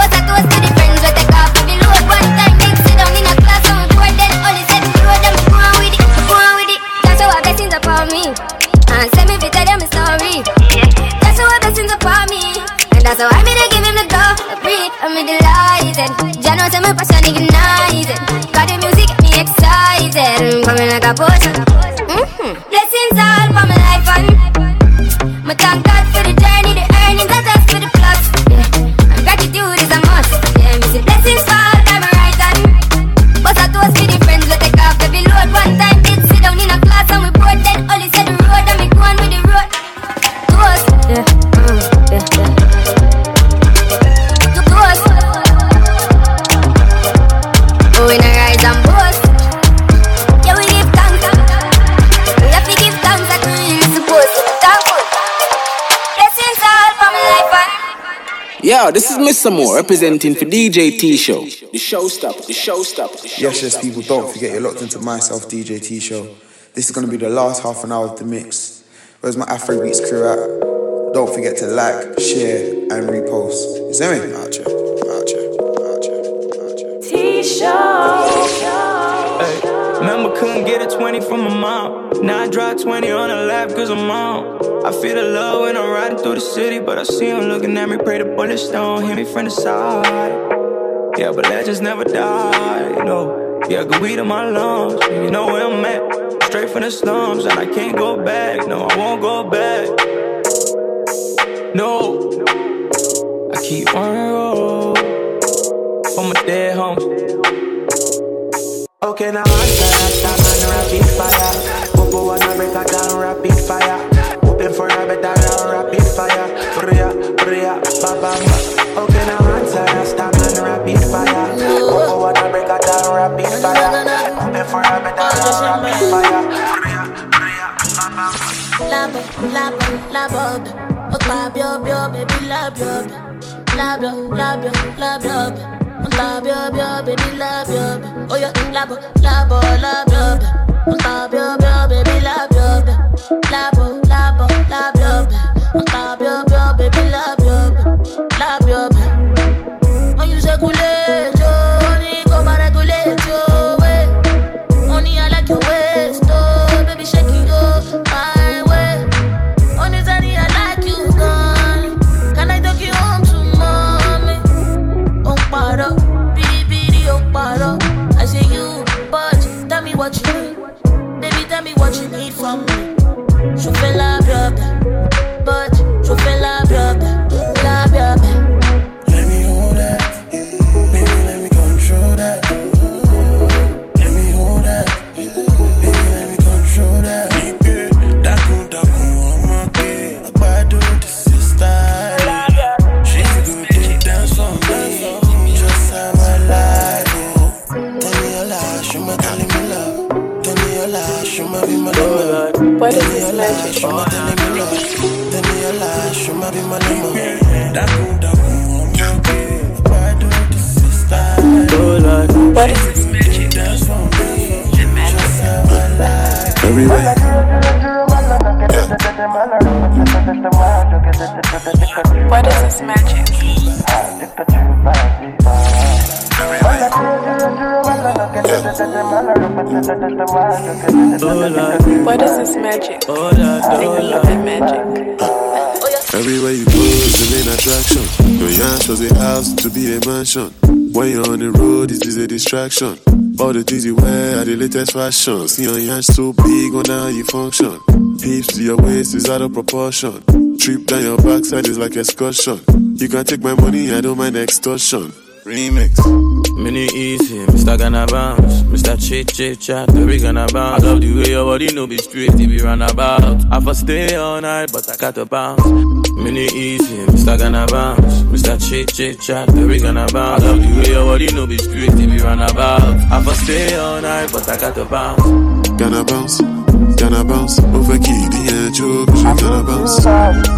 But I toast to the friends where they got to be low. One time big sit down in a class and we poured then only said we road and we go on with it, go on with it. That's how our blessings upon me. And send me video. That's how I blessings upon me, and that's how I made to give him the go, the breathe, I'm in the lies. And Jano tell me passion ignites it. Got the music, get me excited. Coming like a potion. Blessings all for my life and my thank God for the journey, the earnings, that's just for the plus. Yeah, and gratitude is a must. Yeah, we see blessings fall by my right hand. But I toast with the friends, we take off every load. One time did sit down in a class and we brought then only said the road and we go on with the road. Yeah, yeah, yeah. To boast. Oh, in a rise and boast. Yeah, we give thanks. We have to give thanks that we supposed to be thankful. Blessings all for my life and... Yeah, this is Mr. Moore representing for DJ T Show. The showstopper, the showstopper, the showstopper. Yes, yes, people, don't forget you're locked into myself, DJ T Show. This is going to be the last half an hour of the mix. Where's my Afrobeats crew at? Don't forget to like, share, and repost. Is there anything out here? Out here, out here, out here. T-Show. Hey, remember couldn't get a 20 from my mom. Now I drive 20 on her lap cause I'm on. I feel the love when I'm riding through the city. But I see him looking at me, pray the bullets don't hit me from the side. Yeah, but legends never die, you know. Yeah, good weed in my lungs, you know where I'm at. Straight from the slums and I can't go back. No, I won't go back. No, I keep on the road for my dead homies. Okay, now I'm on rapid fire. Whoop on a bit, I got rapid fire. Whooping for a bit, I got rapid fire. Bria, bria, baba. Okay, now I'm on rapid fire. Whoop on a bit, I got rapid fire. Whooping for a bit, I got rapid fire. Bria, bria, baba. Labo, labo, labo. Love your baby, love your love your love your love your baby, love your oh your love love love love your baby, love your love your baby, love your oh you say cool. Baby, tell me what you need from me. Je fais la blob, but je fais la blob, la blob. Let me hold that, baby, let me control that. Let me hold that, baby, let me control that. Baby, d'accord, I'm okay. I buy do this is style. She's good to dance on me, just have my life. Tell me your lie, show me darling me love. Tell me your lie, show me be my lover. What is this magic? Oh, Lord. What is this magic? Everywhere. What is this magic? What is this magic? Oh, that magic. Everywhere you go, it's the main attraction. Your yarn shows a house to be a mansion. When you're on the road, it is a distraction. All the things you wear are the latest fashion. See your yarn so big, on how you function. Hips to your waist is out of proportion. Trip down your backside is like excursion. You can take my money, I don't mind extortion. Remix. Mini easy, Mr. Gonna bounce, Mr. Chit Chit Chat, we gonna bounce. I love the way your body no be straight, if you run about. I for stay all night, but I got to bounce. Mini easy, Mr. Gonna bounce, Mr. Chit Chit Chat, we gonna bounce. I love the way your body no be straight, if you run about. I for stay all night, but I got to bounce. Gonna bounce, gonna bounce, over Kiddy and Joe, gonna bounce, she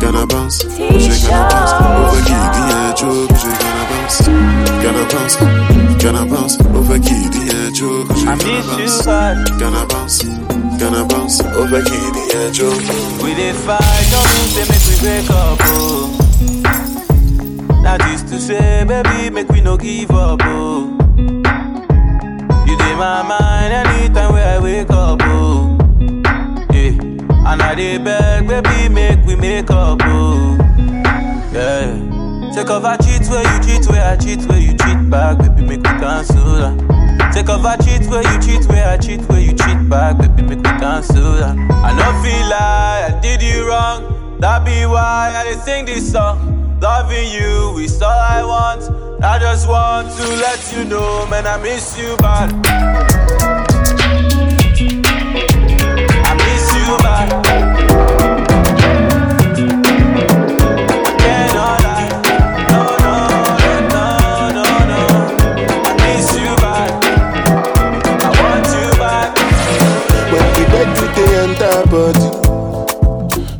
gonna bounce, over Kiddy and Joe, she gonna bounce. Gonna bounce, over Kiddy and Joe. I miss you, but gonna bounce, over Kiddy and Joe. We did fight, don't they make we break up, oh. That is to say, baby, make we no give up, oh. You did my mind anytime where I wake up, oh. Yeah, and I did beg, baby, make we make up, oh. Yeah. Take off, I cheat where you cheat, where I cheat, where you cheat back, baby, make me cancel that. Take off, I cheat where you cheat, where I cheat, where you cheat back, baby, make me cancel that. I don't feel like I did you wrong, that be why I did sing this song. Loving you is all I want, I just want to let you know, man, I miss you bad. I miss you bad.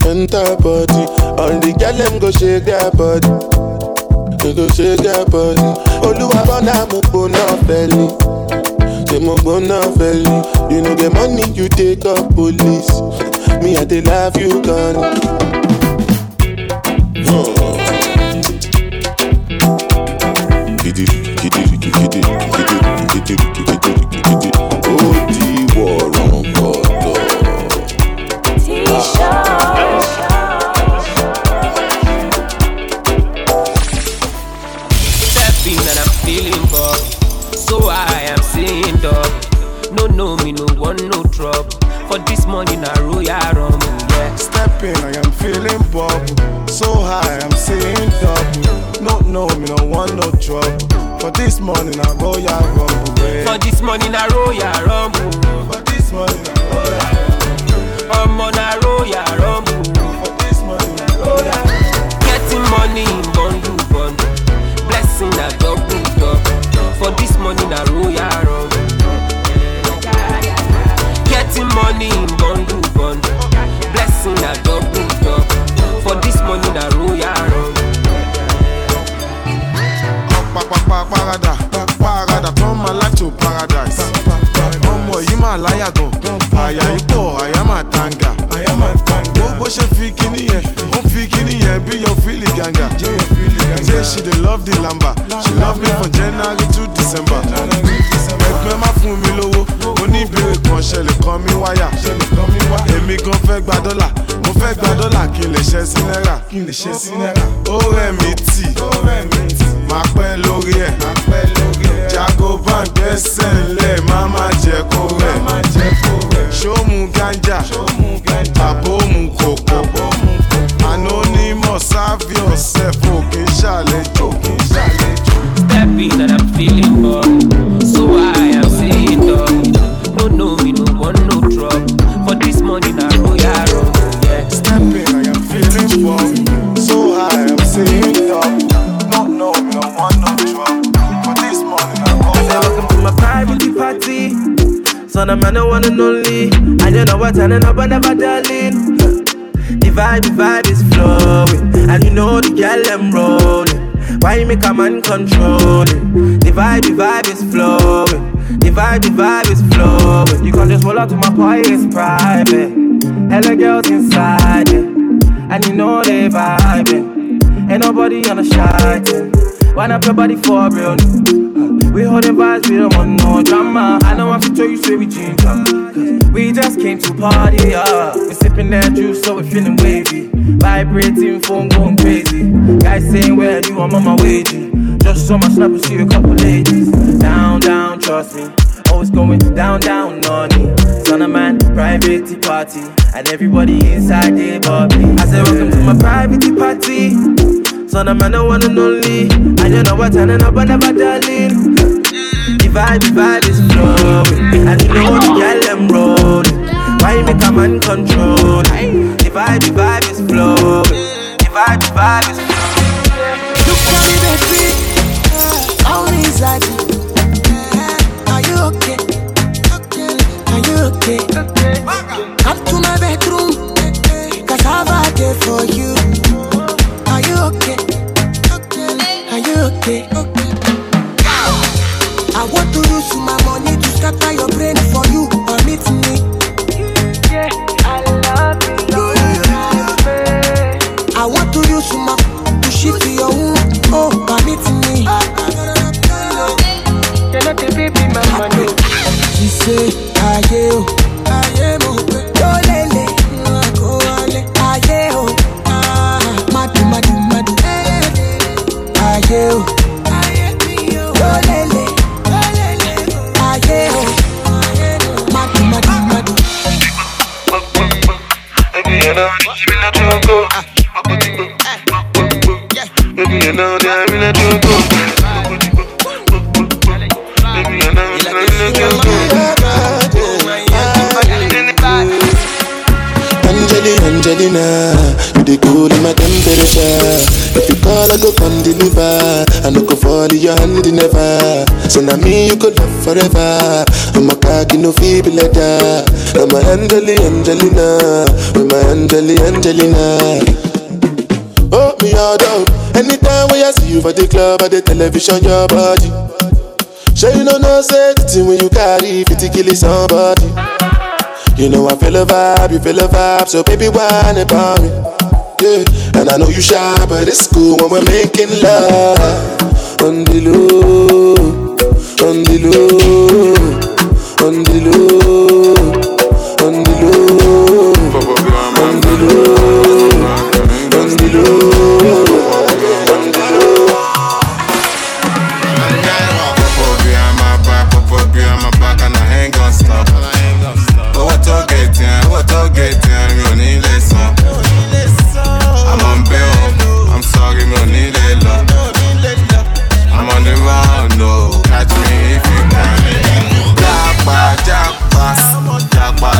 Enter body, all the girl them go shake their body, they go shake their body. Oluwabona mo bona belly, they mo bona belly. You know the money you take up police, me I dey love you gone. Kiddy, kiddy, kiddy, kiddy, kiddy, kiddy, oh the war on God. T-shirt. So I am saying dog, no me no want no trouble. For this morning I roll ya rum, yeah. Stepping, I am feeling bubble. So high I'm saying dog, no me no want no trouble. For this morning I roll ya rum, yeah. For this morning I roll ya rum. For this morning I roll ya rum. I roll ya rum. For this morning I roll ya rum. Getting money in bundle. Blessing I double. For this money na roll ya rum. Getting money in bundle. Blessing na double. For this money na roll ya rum. Parada, turn my life to paradise. Omo yi ma laya go, aya ipo, aya ma tanga, aya ma tanga. Wo bo she fikini ye, be your feeling ganga. Say she dey love the lamba, she love me from January to December. Ẹgbẹ́ má fún mi lówó, oníbèrè kan ṣe lè kọ́ mi wáyà. Èmi gan fẹ́ gba dọ́là, mo fẹ́ gba dọ́là kí n lè ṣe sí náírà. Ó rẹ̀ mí tì, máa pẹ́ lórí ẹ̀. Jago bank ẹsẹ̀ ńlẹ̀, má má jẹ́ kó rẹ̀. ganja, abo mu koko. Anonymous, serve yourself, okay, shalejo. Stepping that I'm feeling for, so I am saying dog. No, no, we don't want no trouble. For this morning I roll ya roll. Yeah, stepping I am feeling for, so I am saying dog. No, no, we don't want no trouble. For this morning I roll ya roll. Welcome to my private party. Son of man, no one and only. I don't know what I don't know, but never darling. The vibe is flowing, and you know the girl I'm rolling. Why you make a man control it? The vibe is flowing. The vibe is flowing. You can't just roll out to my party, it's private. Hello girls inside it, and you know they vibing. Ain't nobody on a shouting. Wind up your body for real. We holding vibes, we don't want no drama. I know I should tell you straight, we drink up. We just came to party, yeah. We sipping that juice, so we feeling wavy. Vibrating, phone going crazy. Guys saying, where do I'm on my way, G. Just on my snap, we see a couple ladies. Down, down, trust me. Always going down, down, nonny. Son of man, private party. And everybody inside, they bobby. I said, welcome to my private party. Son of man, no one and only. I don't know what I don't know, but never darling. The vibe is flowing. And you know the girl I'm rolling. Why you make a man control? The vibe is flowing. The vibe is flowing. Look at me, baby. All inside you. Are you okay? Are you okay? Come to my bedroom, cause I've a day for you. Are you okay? Are you okay? I want to use my money to scatter your brain for you. Permit me. Yeah, I love it. Love it. I want to use my to shift to your womb. Oh, permit me. You're not the baby, my money. She say, I am. Angelina, you cool in my temperature. If you call, I go come deliver. I no go fall in your hand never. So now me you could love forever. I'm a cocky no feeble letter. I'm a Angelina, with my Angelina. Oh, me out of. Anytime when I see you for the club or the television, your body. Sure you know no safety when you carry 50 killing somebody. You know I feel a vibe, you feel a vibe, so baby whine about me. Yeah, and I know you shy, but it's cool when we're making love. On the low, on the low, on the low, on the low, on the low. On the low, on the low. Pop up, be on my back, and I ain't gon' stop. But what I get down, you need lesson. I'm on bail, I'm sorry, you need a lot. I'm on the round, no, catch me if you can. Jackpot,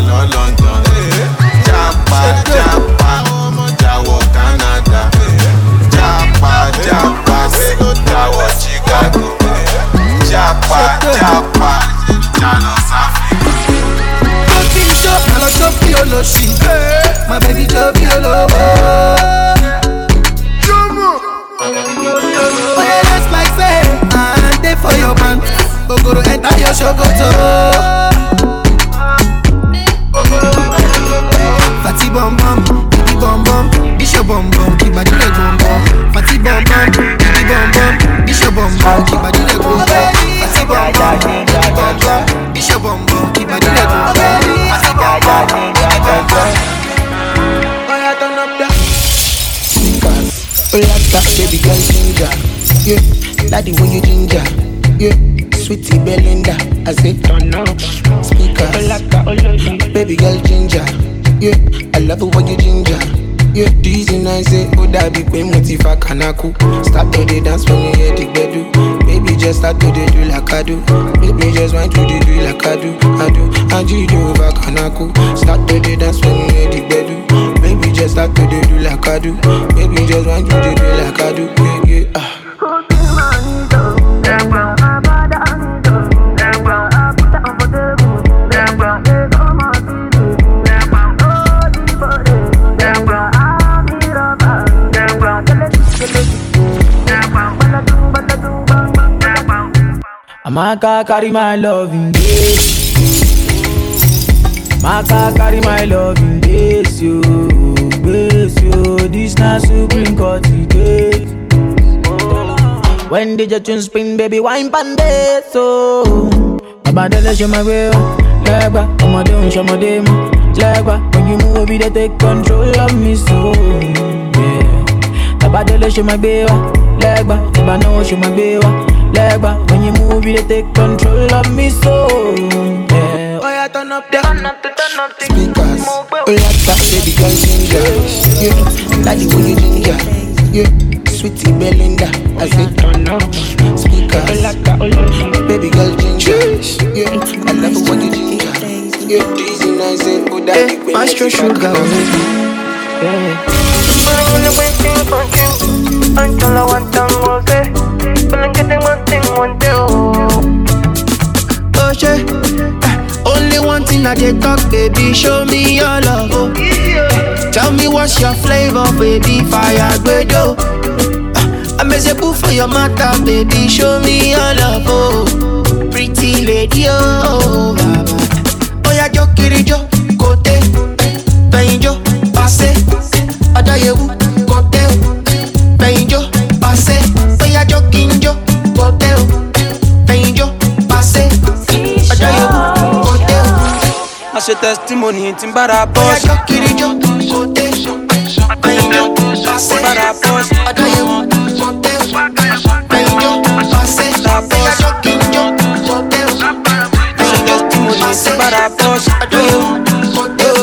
Lord London. Jackpot. Canada, Japa, Segodawa, Chicago, Japa, Janos Africa. Cooking shop, I love shop, biology. My baby love biology. Jumbo, when you dance like say, I'm there for your man. Ogoro enter your shogoto. Fatty bum bum, baby bum bum. Bishop bum bum, keep a jule bum bum. Fatty bum bum, baby bum bum. Bishop bum bum, keep a jule bum bum. Fatty bum bum, baby bum bum. Bishop bum bum, keep a jule bum bum. Fatty bum bum, baby bum bum. Oh yeah, turn up that. Singers, oh yeah, that baby girl ginger. Yeah, daddy when you ginger. Yeah, sweetie Belinda, I say turn up. Speakers, oh yeah, baby girl ginger. Yeah, I love it when you ginger. Yeah, these and I say, oh, that be queen, what if I can aku? Start to the dance when you hear the bedu. Baby, just start to the do like I do. Baby, just want to the do like I do. I do, and you do over kanaku. Start to the dance when you hear the bedu. Baby, just start to the do like I do. Baby, just want to the do like I do. Yeah, yeah, ah. My car carry my loving days. My car carry my loving days, yo, days, yo. This na Supreme Court today. When did your tune spin, baby, wine pandes, so. Baba dele show my way, legba, I'ma down show my dem, legba. When you move, baby, they take control of me, so. Yeah. Baba dele show my baby, legba, Baba no show my baby. When you move, you take control of me, so yeah. Oh, yeah, turn up the speakers. Oh, yeah, that baby girl ginger. Yeah, daddy, when you ginger. Yeah, sweetie Belinda, I say turn up speakers. Baby girl ginger. Yeah, I love it when you ginger. Yeah, this is nice and good. Hey, Astro Sugar, yeah. Until I want them all day, but I'm getting one thing, one day. Oh shit, only one thing I get talk, baby. Show me your love. Oh. Tell me what's your flavor, baby. Fire grado. I'm miserable for your matter, baby. Show me your love. Oh, pretty lady. Oh, oh yeah, yo kirijo, kote, benjo, passe, adayewu, kote. Benjo, pase, soya yo quinjo, boteo. Benjo, pase, soya yo boteo. As a testimony, Timbarabos, Kirijo, Bote, Benjo, pase, Barabos, Adayo, Boteo, Benjo, pase, soya yo quinjo, boteo. As a testimony, Timbarabos, Adayo, Boteo.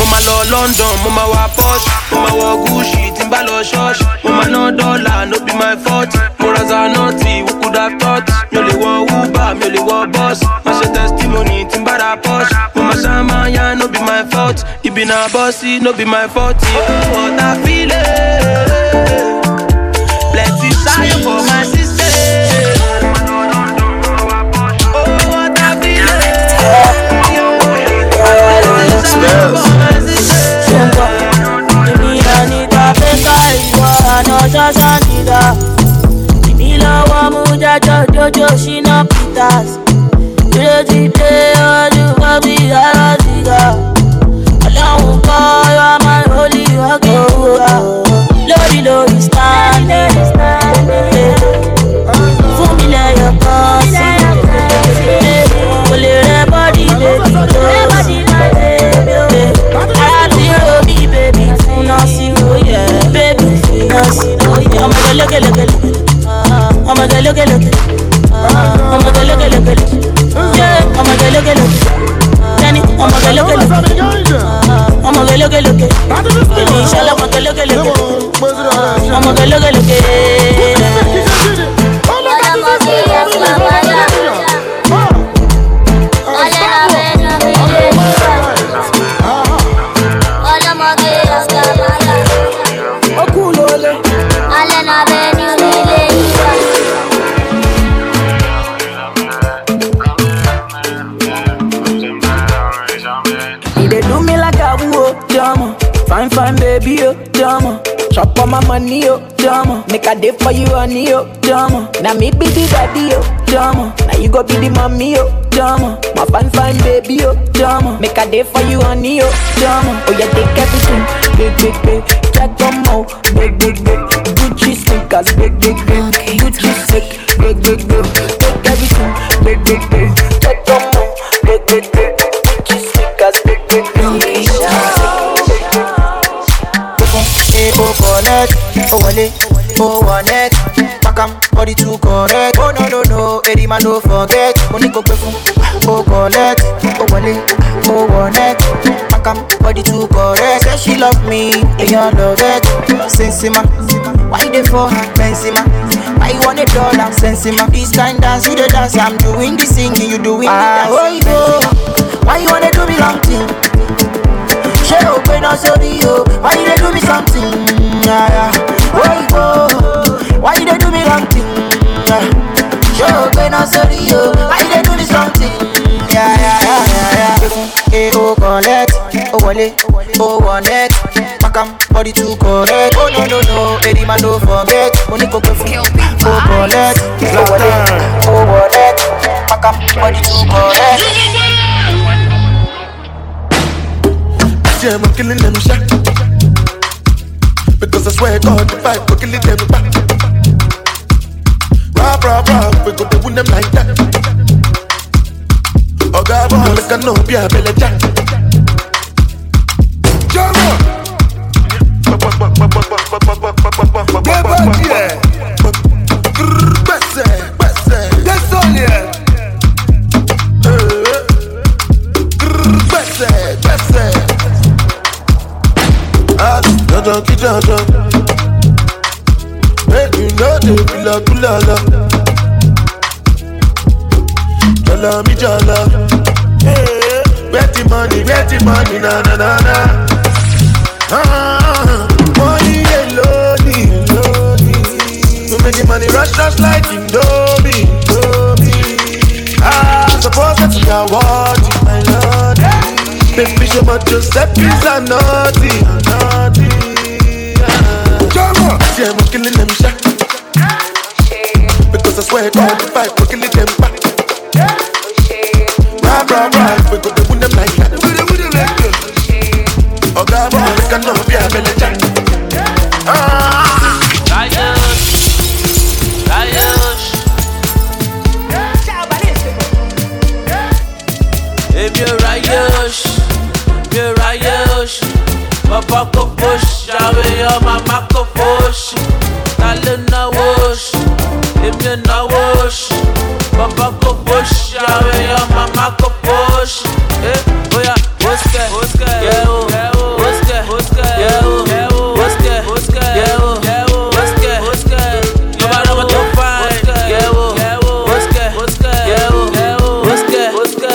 Mama law London, Mama Wapos. Mama wa Gucci, timba lo shosh. Mama no dollar, no be my fault. Moraza no tea, who could have thought? Yoli wa Uber, yoli wa boss. Masha testimony, timba da posh. Mama Shamaya, no be my fault. You be na bossy, no be my fault. Oh, what I feel it. Plenty sire for my sister. Oh, what I feel it. Plenty sire for my sister. For you honey, yo, drama. Now me be the daddy, yo, drama. Now you go be the mommy, yo, drama. My fine baby, yo, drama. Make a day for you honey, yo, drama. Oh yeah, take everything, big. Check them out, big. Gucci sneakers, big. Gucci sick, big. Take everything, big. Check them out, big. Gucci sneakers, big. People connect, oh, wale. Oh, one neck, back up, body too correct. Oh, no. Baby man, don't forget. Only go perfume, go collect. Go wallet, go wallet. I come body to correct. Say she love me, and you love it. Sensi man, why they for her? Benzi man, why you want it all? I'm sensi man. This kind dance, you the dance. I'm doing the singing, you doing the dance. Why you wanna do me long thing? She open us up, yo. Why you they do me something? Why you they do me long thing? Yo, when I saw you, why you do this wrong thing? Yeah, yeah, yeah, yeah, yeah. Oh, collect, oh, wallet, oh, one neck. Macam, body to correct. Oh, no, no, no, baby, man, don't forget. Only go perfume, oh, collect. Oh, wallet, oh, one neck. Macam, body to correct. Yeah, we're killing them, shit. Because I swear God, the fight, we're killing them back. Rah, rah, rah, we go to win them like that. Oh, God, boy, look at no, be a belly jack. Jump! Get back here! Bessé, Bessé. That's all here! Bessé, Bessé. Ah, Jadonki, Jadonki. You know the pula pula la, jala mi jala. Hey, betty money, na na na na. Ah, money lonely, lonely. We making money rush like Indomie, Indomie. Ah, suppose that you are watching, my lord. Baby, show me your steps are naughty, naughty. Yeah, we're killing them shit. Because I swear to God, the fight, we're killing them back. Ride, ride, ride, we go to win them like that. Oh God, we're gonna make a love, yeah, belly jack. Ah! Rayosh, Rayosh. If you're Rayosh, you're Rayosh. My buckle push. Away on my macoposh, talent na wash, even na wash, papa coposh. Away on my macoposh, eh? Oh yeah, Oscar, Oscar, yeah oh, Oscar, Oscar, yeah oh, Oscar, Oscar, yeah oh, Oscar, Oscar. Nobody want to find, yeah oh, Oscar, Oscar, yeah oh, Oscar, Oscar, yeah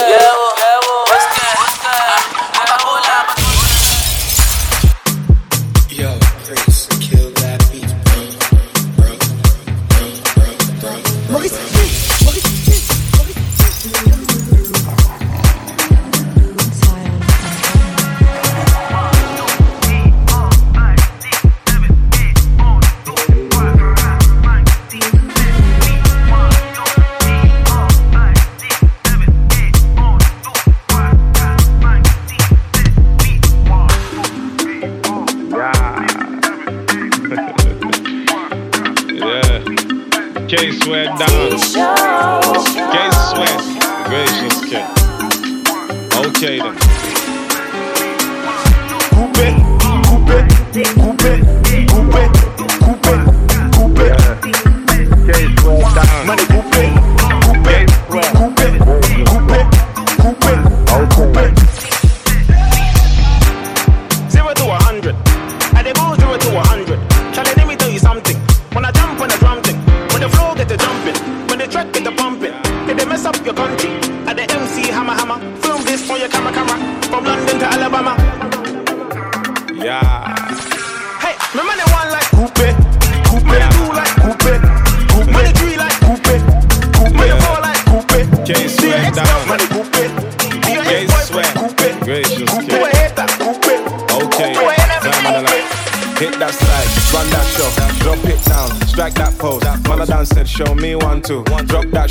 oh, Oscar, Oscar. Hit that slide, run that shot, drop it down, strike that pose. Mother dance it, show me 1 2. Drop that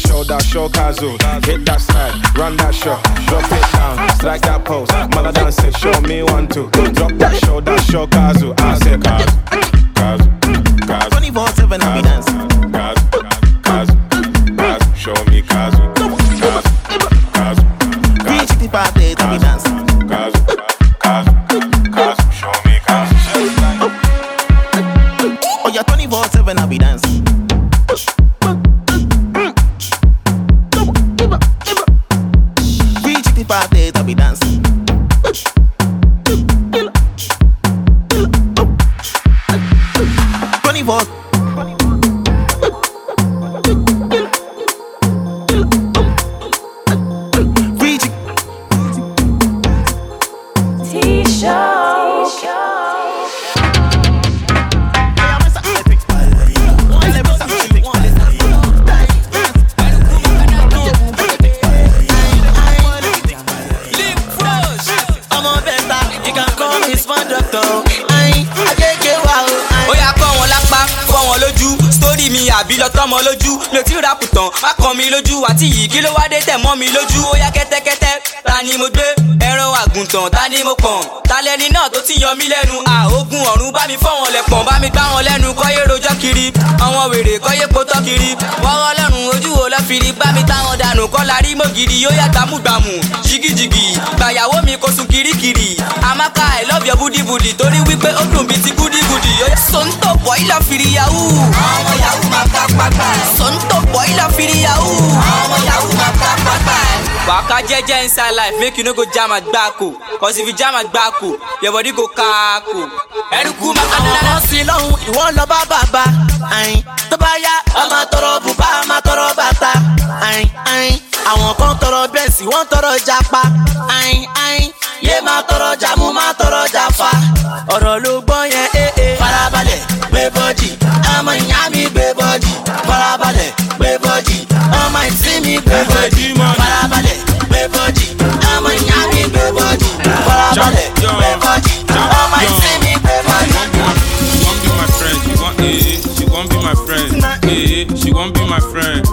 show, Kazu. I say Kazu, Kazu, Kazu. 24/7, I be dancing. Kazu, Kazu, Kazu. Show me Kazu, Kazu, Kazu. Reach the party, I be dancing. Kazu, Kazu, Kazu. Show me Kazu. Oh yeah, 24/7, I be dancing. parties, I be dancing. Gidi yo ya gbàmù jigijigi gbayawo mi ko sun kirikiri amaka I love your booty booty tori wipe o dun bi ti goody goody yo sonto boy la firi yahoo omo yahoo ma ka papa sonto boy la firi yahoo omo yahoo ma ka papa waka jeje inside life make you no go jam agbako cause if you jam agbako your body go kaku eruku ma ka si lohun iwo lo baba ayin to ba ya ama toro buba ama toro bata ayin àwọn kan tọrọ Benz wọ́n tọrọ japa ayin ayin yé má tọrọ jamu má tọrọ jafa ọ̀rọ̀ ló gbọ́n yẹn ee farabalẹ̀ gbé bọ́dì ọmọ ìyá mi gbé bọ́dì farabalẹ̀ gbé bọ́dì ọmọ ìsín mi gbé bọ́dì farabalẹ̀ gbé bọ́dì ọmọ ìyá mi gbé bọ́dì farabalẹ̀ gbé bọ́dì ọmọ ìsín mi gbé bọ́dì. She won't be my friend, she won't be my friend,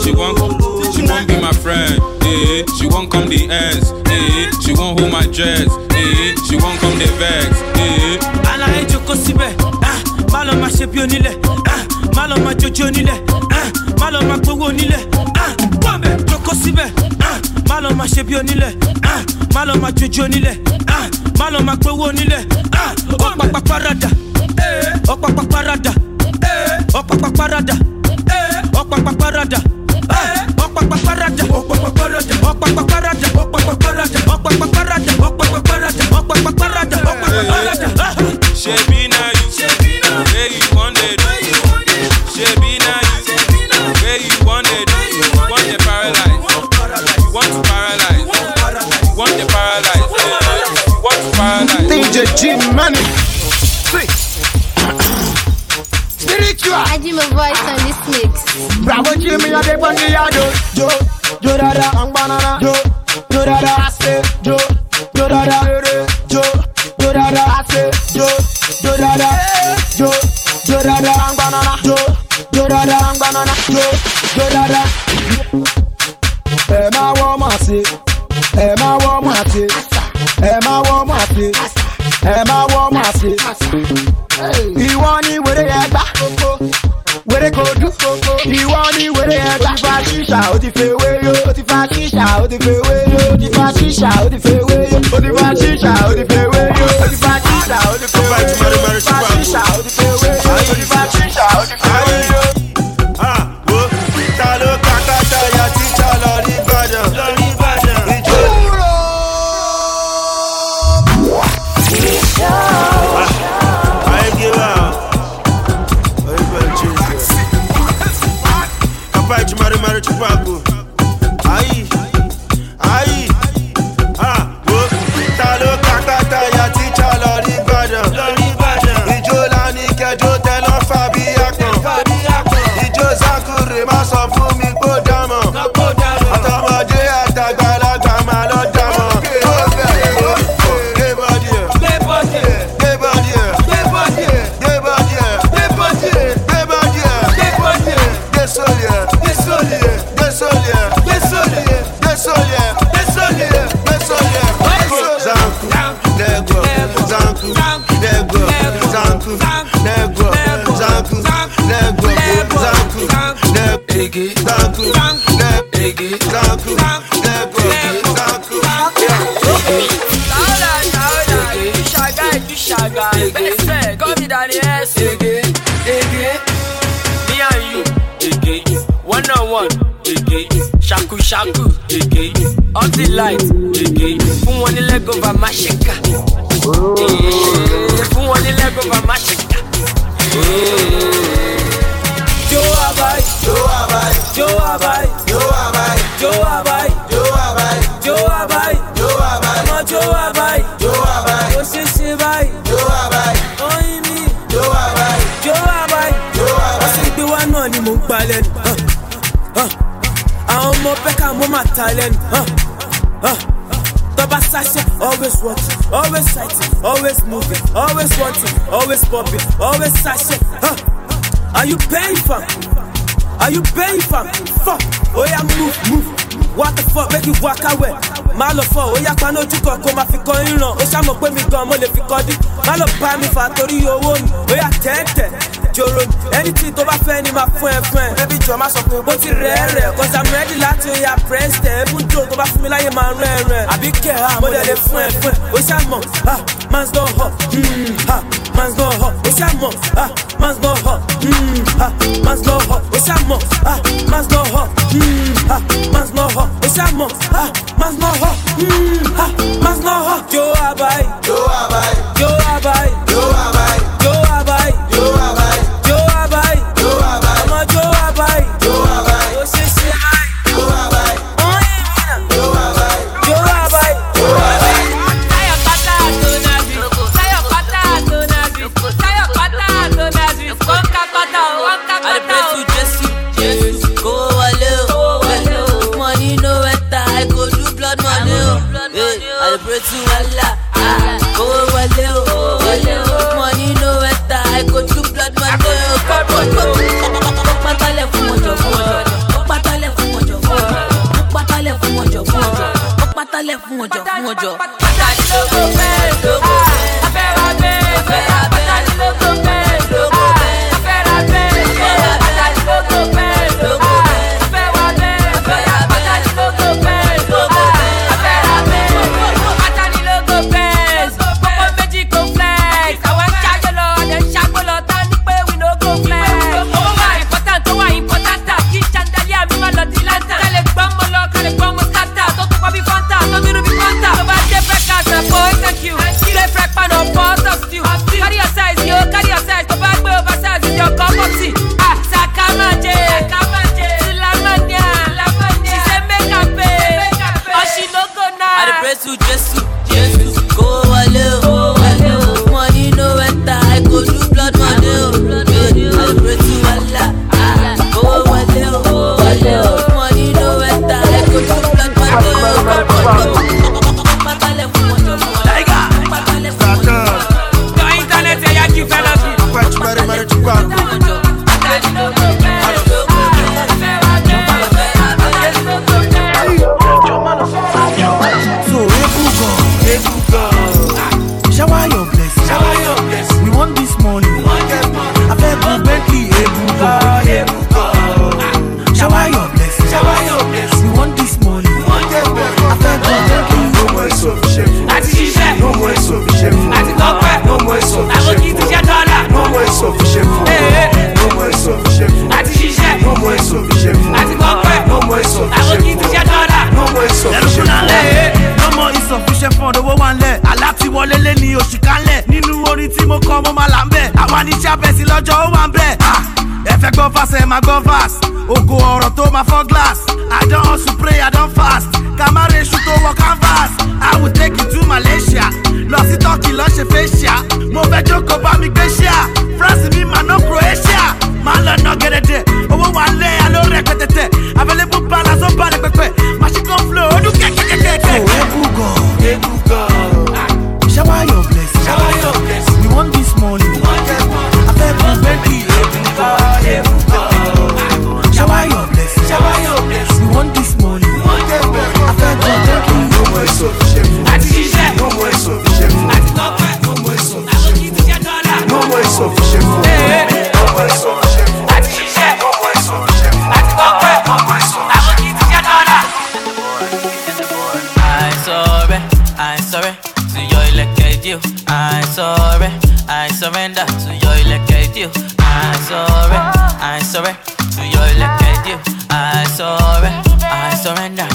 she won't be my friend, she won't. She won't be my friend, eh? She won't come the ends, eh? She won't hold my dress, eh? She won't come the vex, eh? Ala ejoko sibe, ah, malo ma sebi onile, ah, malo ma jojo onile, ah, malo ma gbowo onile, ah, bombe joko sibe, ah, malo ma sebi onile, ah, malo ma jojo onile, ah, malo ma gbowo onile, ah, opa parada, eh, opa parada, eh, opa parada, eh, opa parada, eh. Paparada, paparada, paparada, paparada, paparada, paparada, paparada. Shebi na you, where you wanted, Shebi na you, where you wanted, want the paralyze, want to paralyze, want the paralyze, want to paralyze. DJ T money, I do my voice on this mix. Bravo, Jimmy, I did one day. Do da da, I'm banana. Do da da, I say. Do da da, do da da, I say. Do da da, do da da, I'm banana. Do da da, I'm banana. Do da da. Emma Womati, Emma Womati, Emma Womati, Emma Womati. You want it with a where they go to you want it with a fashion shout if you wear you, the fashion shout if you wear you, the fashion shout if you wear you, the fashion shout if you wear you, the fashion shout if you wear you, the fashion shout if you wear you, the fashion shout if you wear you. Ah, oh, talo kaka taya teacher lori baja, lori baja. Marriage pago ai ai ah oh talo kakata ya teacher lori badan ijola ni kejo telo fabi akon ijo zakure ma so fun mi go damo atamaje atagbalagba ma lo damo Shaku, shaku, all the light. Fun one leg over my shaker. Fun one leg over my shaker. Joabai, Joabai, Joabai, Joabai, Joabai, Joabai, Joabai, Joabai, my Joabai, Joabai, Joabai, Joabai, only me, Joabai, Joabai, Joabai. I see the one on the moon ballet. I'm more back, I'm more talent. The bassasha, always watching, always sighting, always moving, always wanting, always popping, always sashing. Are you paying for? Are you paying for? Fuck, oh yeah, move, move. What the fuck, make you walk away. Malo for, oh yeah, pano juko, come afi ko in long. Osha mo pe mi gan, mo le fi kodi. Malo pa mi fa tori owo mi, oh yeah, tete. Anything to my friend, my friend. Baby, drama something, but it's rare. Cause I'm ready, like to your friends. Every joke about me, like my rare. I be care, I'm more than a friend. What's that, man? Ah, man's no hot. Ah, man's no hot. What's that, man? Ah, man's no hot. Ah, man's no hot. What's that, man? Ah, man's no hot. Ah, man's no hot. What's that, man? Ah, man's no hot. Ah, man's no hot. Yo, I buy. Yo, I buy. Yo, I buy. Yo, I buy. Yo, I buy. Yo, I buy. I go fast, Ogo or to my for glass. I don't also pray, I don't fast. Kamare shoot over canvas. I will take you to Malaysia. Lost it talking, lost your face. Move a joke about me, Grecia. France, me, man, no Croatia. Man, no get it. Oh, one lay, I don't record it. Available balance on bad. Machiko flow, do get it. Oh, go. Shower your place. Shower your place. We want this money. I bet you, Bentley. Surrender to your elected you. I surrender to your elected you. I surrender.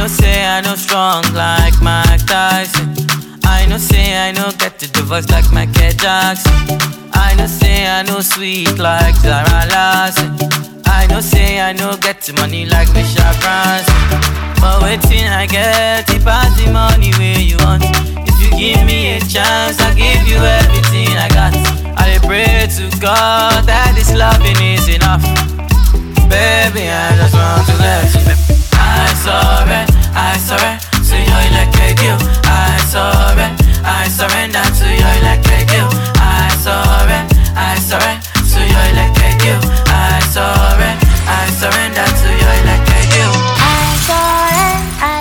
know say I know strong like Mike Tyson. I know say I know get to the voice like Michael Jackson. I know say I know sweet like Zara Larson. I know say I know get to money like Misha Branson. But waiting I get it pass the money where you want. If you give me a chance, I'll give you everything I got. I pray to God that this loving is enough. Baby, I just want to let you be. I surrender to your electric deal. I surrender to your electric deal. I surrender to your electric deal. I surrender to your electric deal.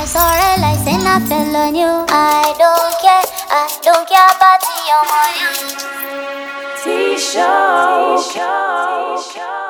Sorry, like say nothing on you. I don't care about your money. T Show.